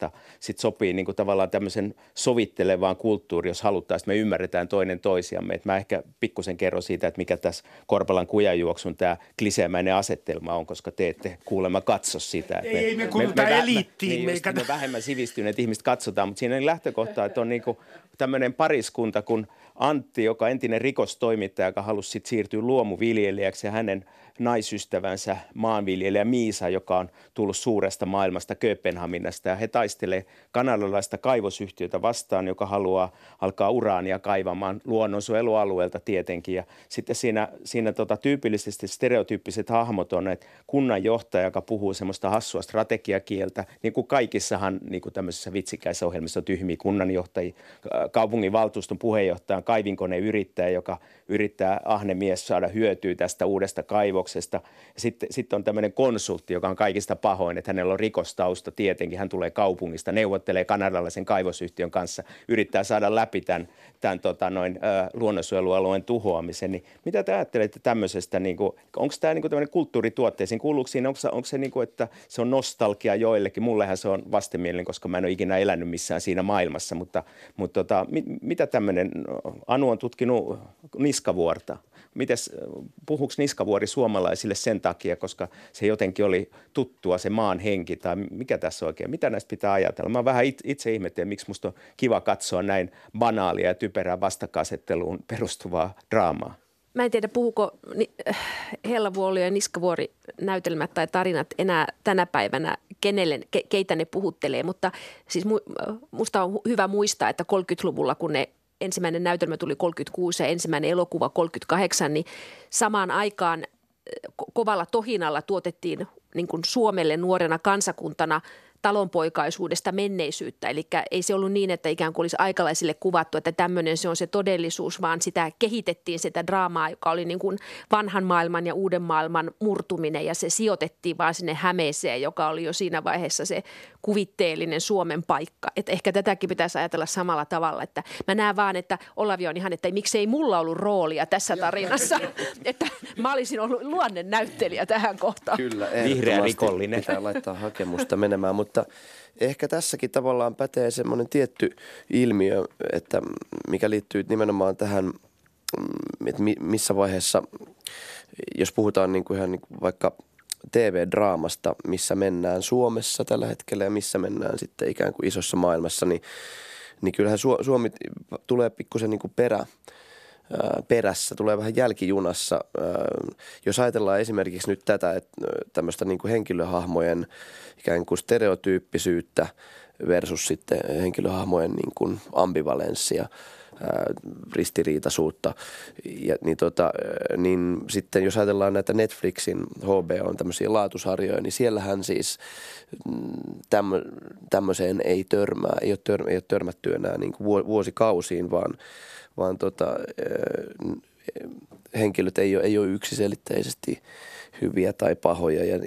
sitten sopii niin kuin tavallaan tämmöisen sovittelevaan kulttuuriin, jos halutaan, että me ymmärretään toinen toisiamme. Et mä ehkä pikkusen kerron siitä, että mikä tässä Korpelan kujanjuoksun tämä kliseemäinen asettelma on, koska te ette kuulemma katso sitä. Ei me kuuluta eliittiin. Me vähemmän sivistyneet ihmiset katsotaan, mutta siinä on lähtökohta, että on niin kuin tämmöinen pariskunta kun Antti, joka entinen rikostoimittaja, joka halusi siirtyä luomuviljelijäksi, ja hänen naisystävänsä maanviljelijä Miisa, joka on tullut suuresta maailmasta Kööpenhaminasta. Ja he taistelevat kanadalaista kaivosyhtiötä vastaan, joka haluaa alkaa uraania kaivamaan luonnonsuojelualueelta tietenkin. Ja sitten siinä tyypillisesti stereotyyppiset hahmot on, että kunnanjohtaja, joka puhuu semmoista hassua strategiakieltä, niin kuin kaikissahan niin kuin tämmöisissä vitsikäisissä ohjelmissa on tyhmiä kunnanjohtajia, kaupunginvaltuuston puheenjohtaja, kaivinkoneyrittäjä, joka yrittää ahnemies saada hyötyä tästä uudesta kaivoksesta. Sitten on tämmöinen konsultti, joka on kaikista pahoin, että hänellä on rikostausta tietenkin. Hän tulee kaupungista, neuvottelee kanadalaisen kaivosyhtiön kanssa, yrittää saada läpi tämän luonnonsuojelualueen tuhoamisen. Niin mitä te ajattelette tämmöisestä? Niin kuin, onko tämä niin kuin tämmöinen kulttuurituotteisiin? Kuuluuko siinä, onko se niin kuin, että se on nostalgia joillekin? Mullehan se on vastenmielinen, koska mä en ole ikinä elänyt missään siinä maailmassa. Mutta mitä tämmöinen, Anu on tutkinut niskavuorta. Mites, puhuuko niskavuori suomalaisille sen takia, koska se jotenkin oli tuttua se maan henki tai mikä tässä oikein, mitä näistä pitää ajatella? Mä vähän itse ihmettelen, miksi musta on kiva katsoa näin banaalia ja typerää vastakkainasetteluun perustuvaa draamaa. Mä en tiedä, puhuko Hellavuolio ja Niskavuori näytelmät tai tarinat enää tänä päivänä, keitä ne puhuttelee, mutta siis musta on hyvä muistaa, että 30-luvulla, kun ne ensimmäinen näytelmä tuli 36 ja ensimmäinen elokuva 38, niin samaan aikaan kovalla tohinalla tuotettiin niin kuin Suomelle nuorena kansakuntana talonpoikaisuudesta menneisyyttä. Eli ei se ollut niin, että ikään kuin olisi aikalaisille kuvattu, että tämmöinen se on se todellisuus, vaan sitä kehitettiin, sitä draamaa, joka oli niin kuin vanhan maailman ja uuden maailman murtuminen, ja se sijoitettiin vaan sinne Hämeeseen, joka oli jo siinä vaiheessa se kuvitteellinen Suomen paikka. Että ehkä tätäkin pitäisi ajatella samalla tavalla, että mä näen vaan, että Olavi on ihan, että miksei mulla ollut roolia tässä tarinassa, että mä olisin ollut luonnennäyttelijä tähän kohtaan. Kyllä, vihreä rikollinen. Pitää laittaa hakemusta menemään, mutta ehkä tässäkin tavallaan pätee semmoinen tietty ilmiö, että mikä liittyy nimenomaan tähän, että missä vaiheessa, jos puhutaan niin kuin ihan niin kuin vaikka TV-draamasta, missä mennään Suomessa tällä hetkellä ja missä mennään sitten ikään kuin isossa maailmassa, niin kyllähän Suomi tulee pikkusen niin kuin perässä, tulee vähän jälkijunassa. Jos ajatellaan esimerkiksi nyt tätä tämmöistä niin kuin henkilöhahmojen ikään kuin stereotyyppisyyttä versus sitten henkilöhahmojen niin kuin ambivalenssia, ristiriitaisuutta, ja, niin sitten jos ajatellaan näitä Netflixin, HBOn tämmöisiä laatusarjoja, niin siellähän siis tämmöiseen ei ole törmätty enää niin kuin vuosikausiin, vaan henkilöt ei ole yksiselitteisesti hyviä tai pahoja,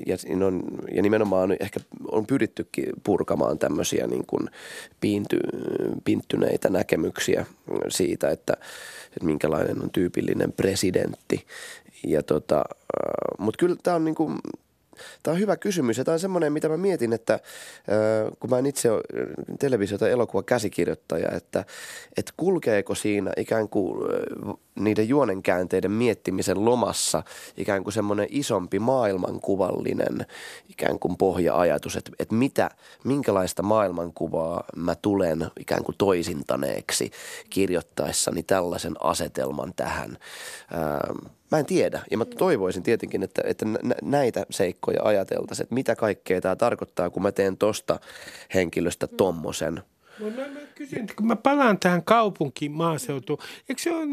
ja nimenomaan ehkä on pyrittykin purkamaan tämmöisiä niin kuin pinttyneitä näkemyksiä siitä, että minkälainen on tyypillinen presidentti. Mutta kyllä tämä on niin kuin, tämä on hyvä kysymys, ja tämä on semmoinen, mitä mä mietin, että kun mä en itse ole televisiota elokuvakäsikirjoittaja, että kulkeeko siinä ikään kuin niiden juonenkäänteiden miettimisen lomassa ikään kuin semmoinen isompi maailmankuvallinen ikään kuin pohja-ajatus, että minkälaista maailmankuvaa mä tulen ikään kuin toisintaneeksi kirjoittaessani tällaisen asetelman tähän. Mä en tiedä, ja mä toivoisin tietenkin, että näitä seikkoja ajateltaisiin, että mitä kaikkea tämä tarkoittaa, kun mä teen tosta henkilöstä tommosen. Mä kysyn, kun mä palaan tähän kaupunkiin, maaseutuun. Eikö se ole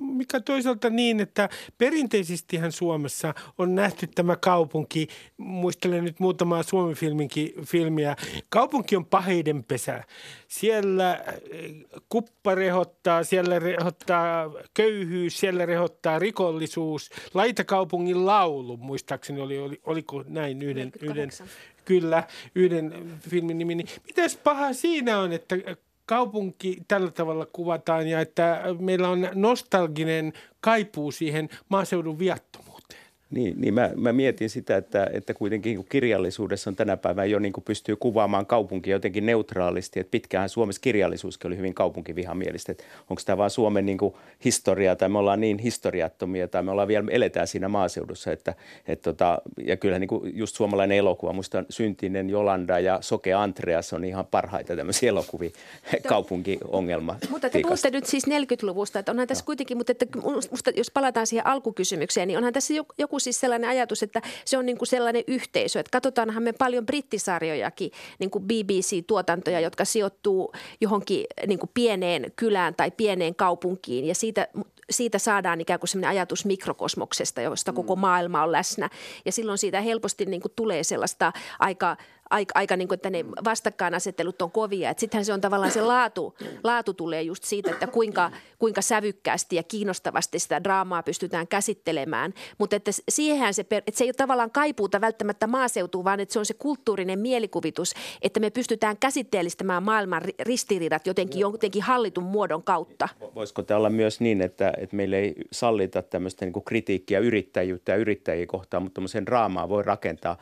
mikä toisaalta niin, että perinteisestihän Suomessa on nähty tämä kaupunki, muistelen nyt muutamaa Suomi-filmiä, kaupunki on paheiden pesä. Siellä kuppa rehottaa, siellä rehottaa köyhyys, siellä rehottaa rikollisuus. Laitakaupungin laulu, muistaakseni oliko näin yhden. Kyllä, yhden filmin nimi. Mitäs pahaa siinä on, että kaupunki tällä tavalla kuvataan ja että meillä on nostalginen kaipuu siihen maaseudun viattomuuteen? Niin mä mietin sitä, että kuitenkin kirjallisuudessa on tänä päivänä jo niin kuin pystyy kuvaamaan kaupunkia jotenkin neutraalisti. Että pitkään Suomessa kirjallisuuskin oli hyvin kaupunkivihamielistä. Onko tämä vaan Suomen niin kuin historiaa, tai me ollaan niin historiattomia, tai me ollaan vielä eletään siinä maaseudussa. Ja kyllähän niin kuin just suomalainen elokuva, musta Syntinen Jolanda ja Sokea Andreas on ihan parhaita tämmöisiä elokuvia kaupunkiongelma. Mutta te puhutte nyt siis 40-luvusta, että onhan tässä kuitenkin, mutta että, musta, jos palataan siihen alkukysymykseen, niin onhan tässä joku joku siis sellainen ajatus, että se on niin kuin sellainen yhteisö, että katsotaanhan me paljon brittisarjojakin, niin kuin BBC-tuotantoja, jotka sijoittuu johonkin niin kuin pieneen kylään tai pieneen kaupunkiin ja siitä saadaan ikään kuin sellainen ajatus mikrokosmoksesta, josta koko maailma on läsnä. Ja silloin siitä helposti niin kuin tulee sellaista aika niin kuin, että ne vastakkainasettelut on kovia. Sittenhän se on tavallaan se laatu tulee just siitä, että kuinka sävykkäästi ja kiinnostavasti sitä draamaa pystytään käsittelemään. Mutta että siihenhän se ei ole tavallaan kaipuuta välttämättä maaseutuun, vaan että se on se kulttuurinen mielikuvitus, että me pystytään käsitteellistämään maailman ristiriidat jotenkin hallitun muodon kautta. Voisiko tämä olla myös niin, että meillä ei sallita tämmöistä niin kuin kritiikkiä yrittäjyyttä ja yrittäjiä kohtaan, mutta tämmöisen draamaa voi rakentaa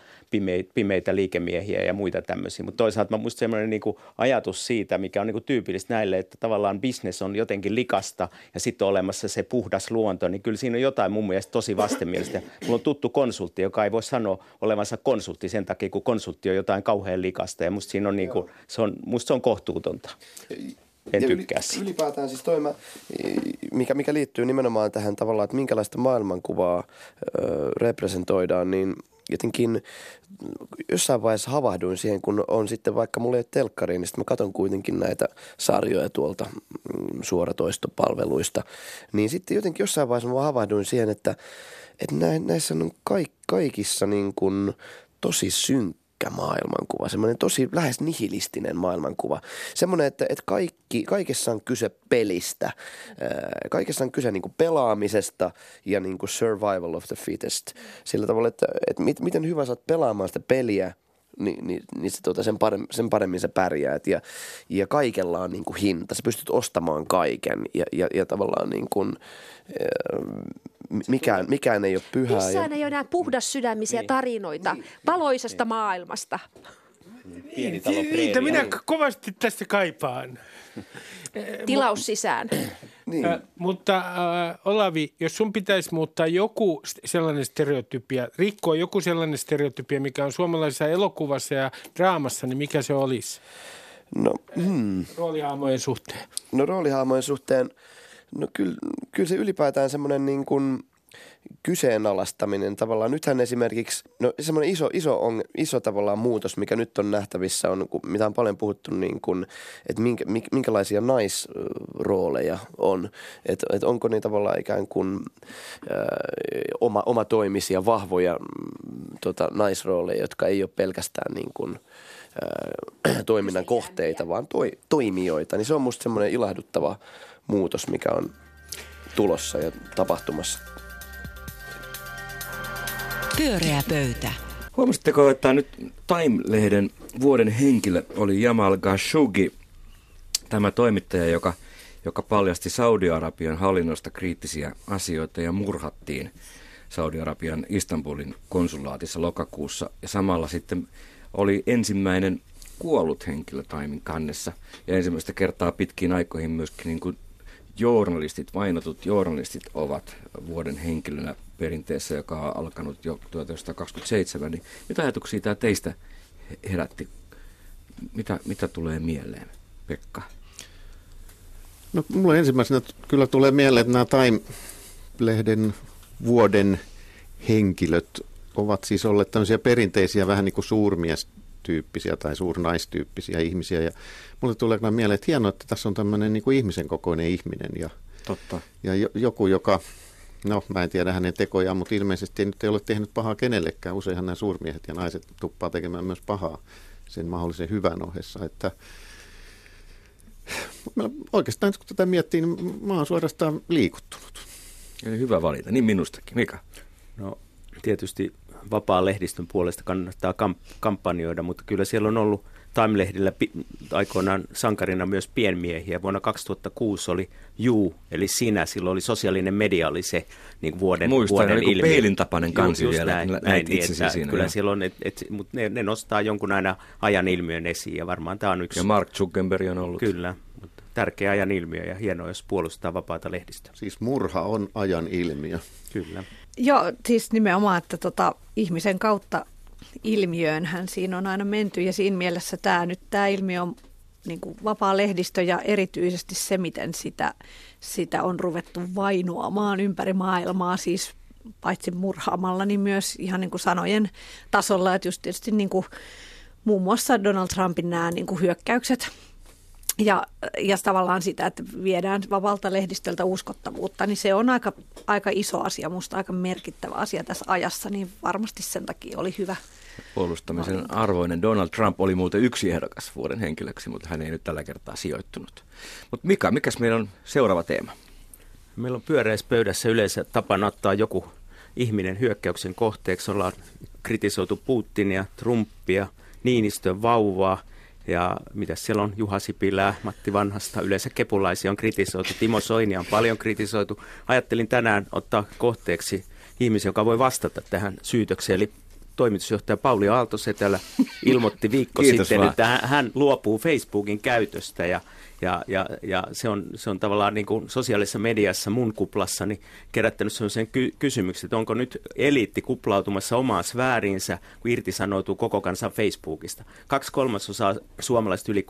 pimeitä liikemiehiä ja muita tämmöisiä. Mutta toisaalta mä muistan semmoinen niinku ajatus siitä, mikä on niinku tyypillistä näille, että tavallaan business on jotenkin likasta ja sitten on olemassa se puhdas luonto, niin kyllä siinä on jotain mun mielestä tosi vastenmielistä. Mulla on tuttu konsultti, joka ei voi sanoa olevansa konsultti sen takia, kun konsultti on jotain kauhean likasta ja musta siinä on niinku, musta se on kohtuutonta. En tykkää siitä. Ylipäätään siis toi, mikä liittyy nimenomaan tähän tavallaan, että minkälaista maailmankuvaa representoidaan, niin jotenkin jossain vaiheessa havahduin siihen, kun on sitten vaikka mulla ei ole telkkariin, niin sitten mä katson kuitenkin näitä sarjoja tuolta suoratoistopalveluista. Niin sitten jotenkin jossain vaiheessa mä havahduin siihen, että näissä on kaikissa niin kuin tosi synkkä maailmankuva. Semmoinen tosi lähes nihilistinen maailmankuva. Semmoinen, että kaikessa on kyse pelistä. Kaikessa on kyse niin kuin pelaamisesta ja niin kuin survival of the fittest. Sillä tavalla, että miten hyvä sä oot pelaamaan sitä peliä, niin sen paremmin sä pärjäät. Ja kaikella on niin kuin hinta. Sä pystyt ostamaan kaiken ja tavallaan niin kuin mikään ei ole pyhää. Missään ei ole enää puhdassydämisiä tarinoita valoisesta maailmasta. Niitä minä kovasti tästä kaipaan. Tilaus sisään. Niin. Mutta Olavi, jos sun pitäisi muuttaa joku sellainen stereotypia, rikkoa joku sellainen stereotypia, mikä on suomalaisessa elokuvassa ja draamassa, niin mikä se olisi? No, roolihaamojen suhteen. No roolihaamojen suhteen, no kyllä se ylipäätään semmoinen niin kuin kyseenalaistaminen tavallaan. Nythän esimerkiksi, no semmoinen iso tavallaan muutos, mikä nyt on nähtävissä, on, mitä on paljon puhuttu, niin kuin, että minkälaisia naisrooleja on. Että onko ne tavallaan ikään kuin omatoimisia, vahvoja naisrooleja, jotka ei ole pelkästään niin kuin toiminnan kohteita, vaan toimijoita. Niin se on musta semmoinen ilahduttava muutos, mikä on tulossa ja tapahtumassa. Pyöreä pöytä. Huomasitteko, että nyt Time-lehden vuoden henkilö oli Jamal Khashoggi, tämä toimittaja, joka paljasti Saudi-Arabian hallinnosta kriittisiä asioita ja murhattiin Saudi-Arabian Istanbulin konsulaatissa lokakuussa. Ja samalla sitten oli ensimmäinen kuollut henkilö Timen kannessa ja ensimmäistä kertaa pitkiin aikoihin myöskin niin kuin vainotut journalistit ovat vuoden henkilönä perinteessä, joka on alkanut jo 1927, niin mitä ajatuksia tämä teistä herätti? Mitä tulee mieleen, Pekka? No mulle ensimmäisenä kyllä tulee mieleen, että nämä Time-lehden vuoden henkilöt ovat siis olleet tämmöisiä perinteisiä vähän niin kuin suurmiestyyppisiä tai suurnaistyyppisiä ihmisiä. Ja mulle tulee kyllä mieleen, että hienoa, että tässä on tämmöinen niin kuin ihmisen kokoinen ihminen ja, totta. Ja joku, joka... No, mä en tiedä hänen tekojaan, mutta ilmeisesti nyt ei ole tehnyt pahaa kenellekään. Useinhan nämä suurmiehet ja naiset tuppaa tekemään myös pahaa sen mahdollisen hyvän ohessa. Että oikeastaan kun tätä miettii, niin mä oon suorastaan liikuttunut. Eli hyvä valinta, niin minustakin. Mika? No, tietysti vapaan lehdistön puolesta kannattaa kampanjoida, mutta kyllä siellä on ollut Time-lehdillä aikoinaan sankarina myös pienmiehiä. Vuonna 2006 oli You, eli sinä. Silloin oli sosiaalinen media, oli se niin vuoden ilmiö. Muistan, peilintapainen kansi vielä. Näin itsesi siinä. Kyllä siellä on, mutta ne nostaa jonkun aina ajan ilmiön esiin ja varmaan tämä on yksi. Ja Mark Zuckerberg on ollut. Kyllä, mutta tärkeä ajan ilmiö ja hienoa, jos puolustaa vapaata lehdistä. Siis murha on ajan ilmiö. Kyllä. Joo, siis nimenomaan, että ihmisen kautta ilmiöönhän siinä on aina menty ja siinä mielessä tämä ilmiö on niin kuin vapaa lehdistö ja erityisesti se, miten sitä on ruvettu vainoamaan ympäri maailmaa, siis paitsi murhaamalla, niin myös ihan niin kuin sanojen tasolla. Että just tietysti niin kuin muun muassa Donald Trumpin nämä niin kuin hyökkäykset ja tavallaan sitä, että viedään vapaalta lehdistöltä uskottavuutta, niin se on aika iso asia, musta aika merkittävä asia tässä ajassa, niin varmasti sen takia oli hyvä. Puolustamisen arvoinen. Donald Trump oli muuten yksi ehdokas vuoden henkilöksi, mutta hän ei nyt tällä kertaa sijoittunut. Mutta Mika, mikäs meillä on seuraava teema? Meillä on pyöreässä pöydässä yleensä tapana ottaa joku ihminen hyökkäyksen kohteeksi. Ollaan kritisoitu Putinia, Trumpia, Niinistön vauvaa ja mitä siellä on, Juha Sipilää, Matti Vanhasta. Yleensä kepulaisia on kritisoitu, Timo Soinia on paljon kritisoitu. Ajattelin tänään ottaa kohteeksi ihmisen, joka voi vastata tähän syytökseen, eli toimitusjohtaja Pauli Aalto-Setälä ilmoitti viikko sitten, että hän luopuu Facebookin käytöstä ja se on tavallaan niin kuin sosiaalisessa mediassa mun kuplassani kerättänyt sellaisen kysymyksen, että onko nyt eliitti kuplautumassa omaan sfääriinsä, kun irtisanoutuu koko kansan Facebookista. 2/3 suomalaisista yli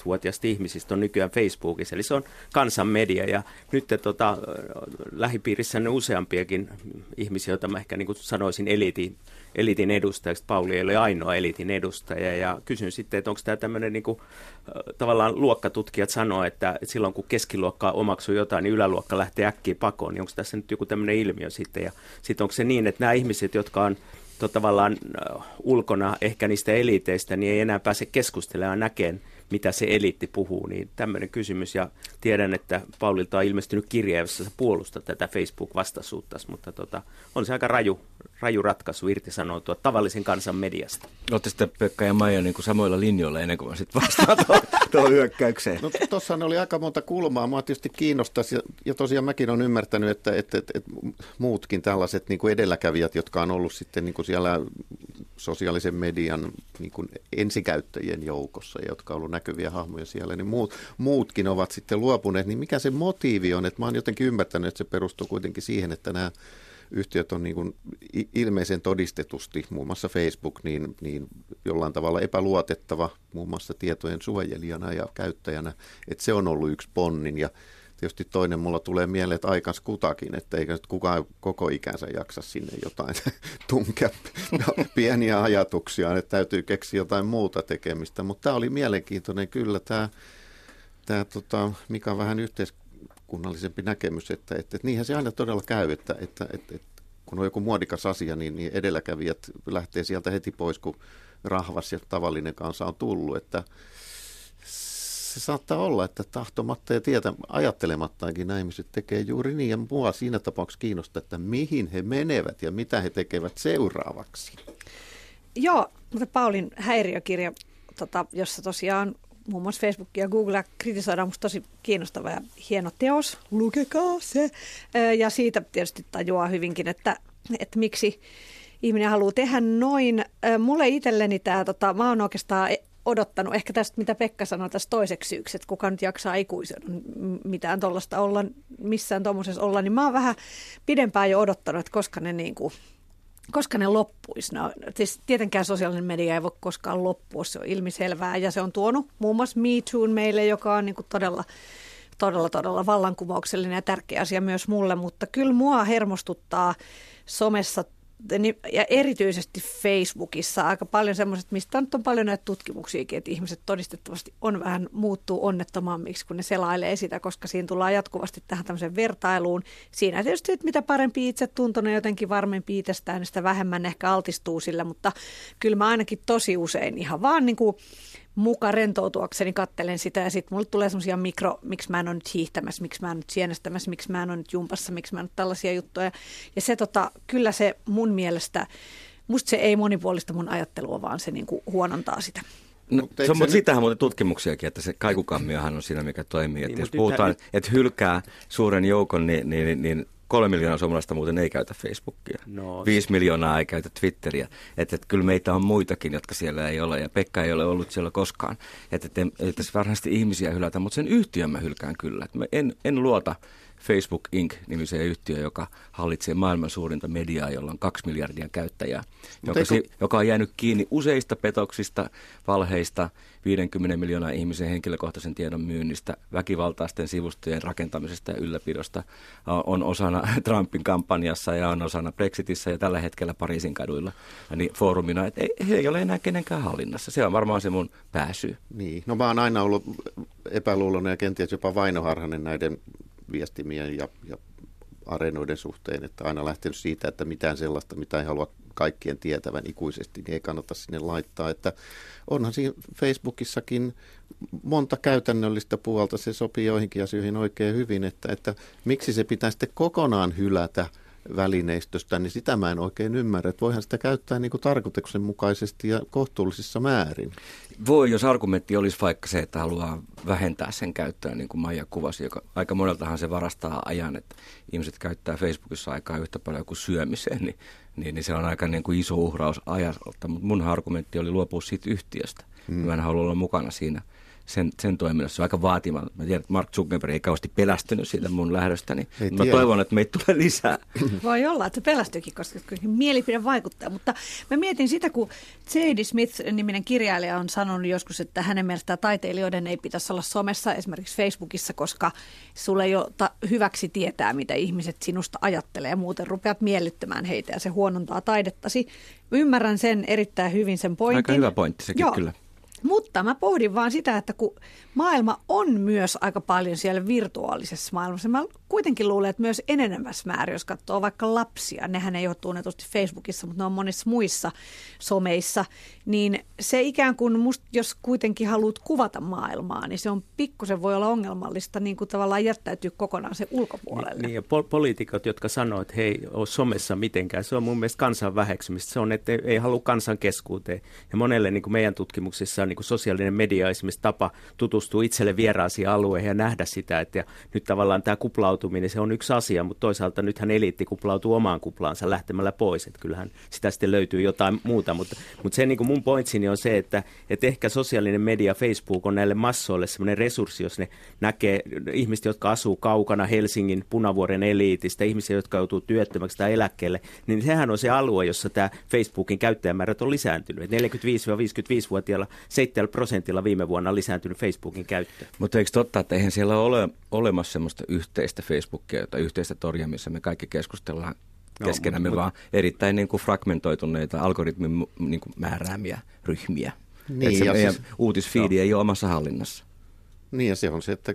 13-vuotiaista ihmisistä on nykyään Facebookissa, eli se on kansan media ja nyt lähipiirissä on useampiakin ihmisiä, joita mä ehkä niin kuin sanoisin eliitin edustajaksi. Pauli ei ole ainoa eliitin edustaja ja kysyn sitten, että onko tämä tämmöinen niin kuin, tavallaan luokkatutkijat sanoo, että silloin kun keskiluokka omaksuu jotain, niin yläluokka lähtee äkkiä pakoon, niin onko tässä nyt joku tämmöinen ilmiö sitten ja sitten onko se niin, että nämä ihmiset, jotka on tavallaan ulkona ehkä niistä eliiteistä, niin ei enää pääse keskustelemaan näkeen, mitä se eliitti puhuu, niin tämmöinen kysymys ja tiedän, että Paulilta on ilmestynyt kirja, jossa sä puolustat tätä Facebook-vastaisuuttas, mutta on se aika raju ratkaisu irtisanoutua tavallisen kansan mediasta. Olette sitten Pekka ja Maija niin kuin samoilla linjoilla ennen kuin mä sitten vastaan tuohon hyökkäykseen. No tossahan oli aika monta kulmaa. Mua tietysti kiinnostaisi ja tosiaan mäkin olen ymmärtänyt, että muutkin tällaiset niin kuin edelläkävijät, jotka on ollut sitten niin kuin siellä sosiaalisen median niin kuin ensikäyttäjien joukossa, jotka on ollut näkyviä hahmoja siellä, niin muutkin ovat sitten luopuneet. Niin mikä se motiivi on? Että mä oon jotenkin ymmärtänyt, että se perustuu kuitenkin siihen, että nämä yhtiöt on niin kuin ilmeisen todistetusti, muun muassa Facebook, niin jollain tavalla epäluotettava muun muassa tietojen suojelijana ja käyttäjänä. Että se on ollut yksi ponnin ja tietysti toinen mulla tulee mieleen, että aikans kutakin, että eikä nyt kukaan koko ikänsä jaksa sinne jotain tunkea pieniä ajatuksia, että täytyy keksiä jotain muuta tekemistä. Mutta tämä oli mielenkiintoinen kyllä tämä Mika vähän yhteiskunnallisempi näkemys, että niinhän se aina todella käy, että kun on joku muodikas asia, niin edelläkävijät lähtee sieltä heti pois, kun rahvas ja tavallinen kansa on tullut, että se saattaa olla, että tahtomatta ja ajattelemattaankin nämä ihmiset tekee juuri niin, ja mua siinä tapauksessa kiinnostaa, että mihin he menevät ja mitä he tekevät seuraavaksi. Joo, mutta Paulin häiriökirja, jossa tosiaan muun muassa Facebookia ja Googlea kritisoidaan, musta tosi kiinnostava ja hieno teos, lukekaa se. Ja siitä tietysti tajuaa hyvinkin, että miksi ihminen haluaa tehdä noin. Mulle itselleni mä oon oikeastaan odottanut ehkä tästä, mitä Pekka sanoi tässä toiseksi syyksi, että kuka nyt jaksaa aikuisena mitään tuollaista olla, missään tuommoisessa olla, niin mä oon vähän pidempään jo odottanut, että koska ne loppuisi. No, siis tietenkään sosiaalinen media ei voi koskaan loppua, se on ilmiselvää ja se on tuonut muun muassa Me Too meille, joka on niin kuin todella vallankumouksellinen ja tärkeä asia myös mulle, mutta kyllä mua hermostuttaa somessa ja erityisesti Facebookissa aika paljon semmoiset, mistä nyt on paljon näitä tutkimuksiakin, että ihmiset todistettavasti muuttuu onnettomammiksi, kun ne selailee sitä, koska siinä tullaan jatkuvasti tähän tämmöiseen vertailuun. Siinä tietysti, että mitä parempi itsetuntoinen ja jotenkin varmempi itsestään, niin sitä vähemmän ehkä altistuu sillä, mutta kyllä mä ainakin tosi usein ihan vaan niin kuin muka rentoutuakseni kattelen sitä ja sitten mulle tulee semmoisia miksi mä en ole nyt hiihtämässä, miksi mä en ole nyt sienestämässä, miksi mä en ole nyt jumpassa, miksi mä en ole tällaisia juttuja. Ja se kyllä se mun mielestä, musta se ei monipuolista mun ajattelua, vaan se niinku huonontaa sitä. No, mutta sitähän muuten tutkimuksiakin, että se kaikukammiohan on siinä, mikä toimii. Niin, jos puhutaan, että hylkää suuren joukon, niin 3 miljoonaa suomalaista muuten ei käytä Facebookia. 5 miljoonaa ei käytä Twitteriä. Että kyllä meitä on muitakin, jotka siellä ei ole. Ja Pekka ei ole ollut siellä koskaan. Että ei tässä varmasti ihmisiä hylätä, mutta sen yhtiön mä hylkään kyllä. Mä en luota Facebook Inc.-nimiseen yhtiöön, joka hallitsee maailman suurinta mediaa, jolla on 2 miljardia käyttäjää, joka on jäänyt kiinni useista petoksista, valheista, 50 miljoonaa ihmisen henkilökohtaisen tiedon myynnistä, väkivaltaisten sivustojen rakentamisesta ja ylläpidosta, on osana Trumpin kampanjassa ja on osana Brexitissä ja tällä hetkellä Pariisin kaduilla niin foorumina. He ei ole enää kenenkään hallinnassa. Se on varmaan se mun pääsyy. Niin. No mä oon aina ollut epäluuloinen ja kenties jopa vainoharhainen näiden viestimien ja areenoiden suhteen, että aina lähtenyt siitä, että mitään sellaista, mitä ei halua kaikkien tietävän ikuisesti, niin ei kannata sinne laittaa, että onhan siinä Facebookissakin monta käytännöllistä puolta, se sopii joihinkin asioihin oikein hyvin, että miksi se pitää sitten kokonaan hylätä välineistöstä, niin sitä mä en oikein ymmärrä, että voihan sitä käyttää niin kuin tarkoituksenmukaisesti ja kohtuullisissa määrin. Voi, jos argumentti olisi vaikka se, että haluaa vähentää sen käyttöä, niin kuin Maija kuvasi, joka aika moneltahan se varastaa ajan, että ihmiset käyttää Facebookissa aikaa yhtä paljon kuin syömiseen, niin se on aika niin kuin iso uhraus ajalta, mutta mun argumentti oli luopua siitä yhtiöstä. Mä en halua olla mukana siinä sen toiminnassa. Se on aika vaatimaton. Mä tiedän, että Mark Zuckerberg ei kauheasti pelästynyt siitä mun lähdöstäni. Mä toivon, että meitä tulee lisää. Voi olla, että se pelästyykin, koska mielipide vaikuttaa. Mutta mä mietin sitä, kun Zadie Smith-niminen kirjailija on sanonut joskus, että hänen mielestään taiteilijoiden ei pitäisi olla somessa, esimerkiksi Facebookissa, koska sulle ei ole hyväksi tietää, mitä ihmiset sinusta ajattelee ja muuten rupeat miellyttämään heitä ja se huonontaa taidettasi. Ymmärrän sen erittäin hyvin sen pointin. Aika hyvä pointti sekin. Joo. Kyllä. Mutta mä pohdin vaan sitä, että kun maailma on myös aika paljon siellä virtuaalisessa maailmassa, mä kuitenkin luulen, että myös enenevässä määrin, jos katsoo vaikka lapsia, nehän ei ole tunnetusti Facebookissa, mutta ne on monissa muissa someissa, niin se ikään kuin musta, jos kuitenkin haluat kuvata maailmaa, niin se on pikkusen voi olla ongelmallista, niin kuin tavallaan jättäytyy kokonaan sen ulkopuolelle. Niin ja poliitikot, jotka sanoo, että he ei ole somessa mitenkään, se on mun mielestä kansan väheksymistä, se on, että ei halua kansan keskuuteen ja monelle niin kuin meidän tutkimuksissa niin kuin sosiaalinen media esimerkiksi tapa tutustua itselle vieraisiin alueihin ja nähdä sitä, että ja nyt tavallaan tämä kuplautuminen, se on yksi asia, mutta toisaalta nythän eliitti kuplautuu omaan kuplaansa lähtemällä pois, että kyllähän sitä sitten löytyy jotain muuta, mutta se niin kuin mun pointsini on se, että ehkä sosiaalinen media, Facebook on näille massoille semmoinen resurssi, jos ne näkee ihmiset, jotka asuu kaukana Helsingin Punavuoren eliitistä, ihmisiä, jotka joutuu työttömäksi tai eläkkeelle, niin sehän on se alue, jossa tämä Facebookin käyttäjämäärät on lisääntynyt, että 45-55-vuotiailla 7% viime vuonna on lisääntynyt Facebookin käyttö. Mutta eikö totta, että eihän siellä ole olemassa semmoista yhteistä Facebookia tai yhteistä toria, missä me kaikki keskustellaan keskenämme, vaan erittäin niin kuin fragmentoituneita algoritmin niin kuin määräämiä ryhmiä. Niin, se meidän siis, uutisfiidi ei ole omassa hallinnassa. Niin ja se on se, että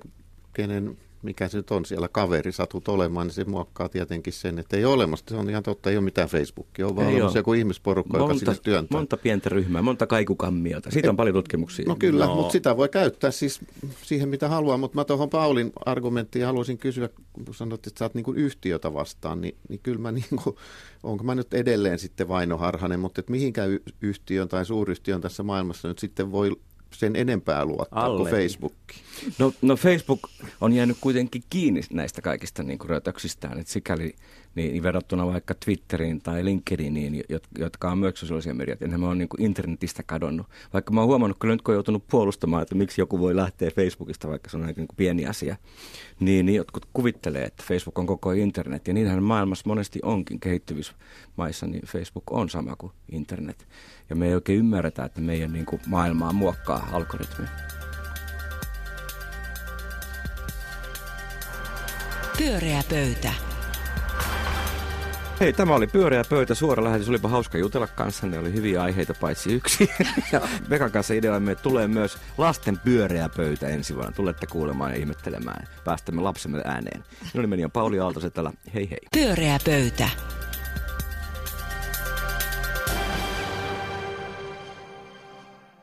mikä se nyt on siellä kaveri, satut olemaan, niin se muokkaa tietenkin sen, että ei ole olemassa. Se on ihan totta, ei ole mitään Facebookia, on vaan olemassa joku ihmisporukka, joka sinne työntää. Monta pientä ryhmää, monta kaikukammiota, siitä on paljon tutkimuksia. No kyllä, mutta sitä voi käyttää siis siihen, mitä haluaa. Mutta mä tuohon Paulin argumenttiin haluaisin kysyä, kun sanot, että sä oot niin kuin yhtiötä vastaan, niin kyllä mä niin kuin, onko mä nyt edelleen sitten vainoharhainen, mutta että mihinkä yhtiön tai suuryhtiön tässä maailmassa nyt sitten voi sen enempää luottaa kuin Facebookiin. No Facebook on jäänyt kuitenkin kiinni näistä kaikista niin kuin rötöksistään, että sikäli niin verrattuna vaikka Twitteriin tai LinkedIniin, jotka on myös sosiaalisia mediat, enhän mä oon niin kuin internetistä kadonnut. Vaikka mä oon huomannut, kyllä nyt kun on joutunut puolustamaan, että miksi joku voi lähteä Facebookista, vaikka se on niin kuin pieni asia, niin jotkut kuvittelee, että Facebook on koko internet, ja niinhän maailmassa monesti onkin kehittyvissä maissa, niin Facebook on sama kuin internet. Ja me ei oikein ymmärretä, että meidän niin kuin maailmaa muokkaa algoritmi. Pyöreä pöytä. Hei, tämä oli Pyöreä pöytä, suora lähetys. Olipa hauska jutella kanssanne, oli hyviä aiheita paitsi yksi. Ja Vekan kanssa ideoimme, että tulee myös lasten pyöreä pöytä ensi vuonna. Tulette kuulemaan ja ihmettelemään. Päästämme lapsemme ääneen. Minun nimeni on Pauli Aalto-Setälä. Hei hei. Pyöreä pöytä.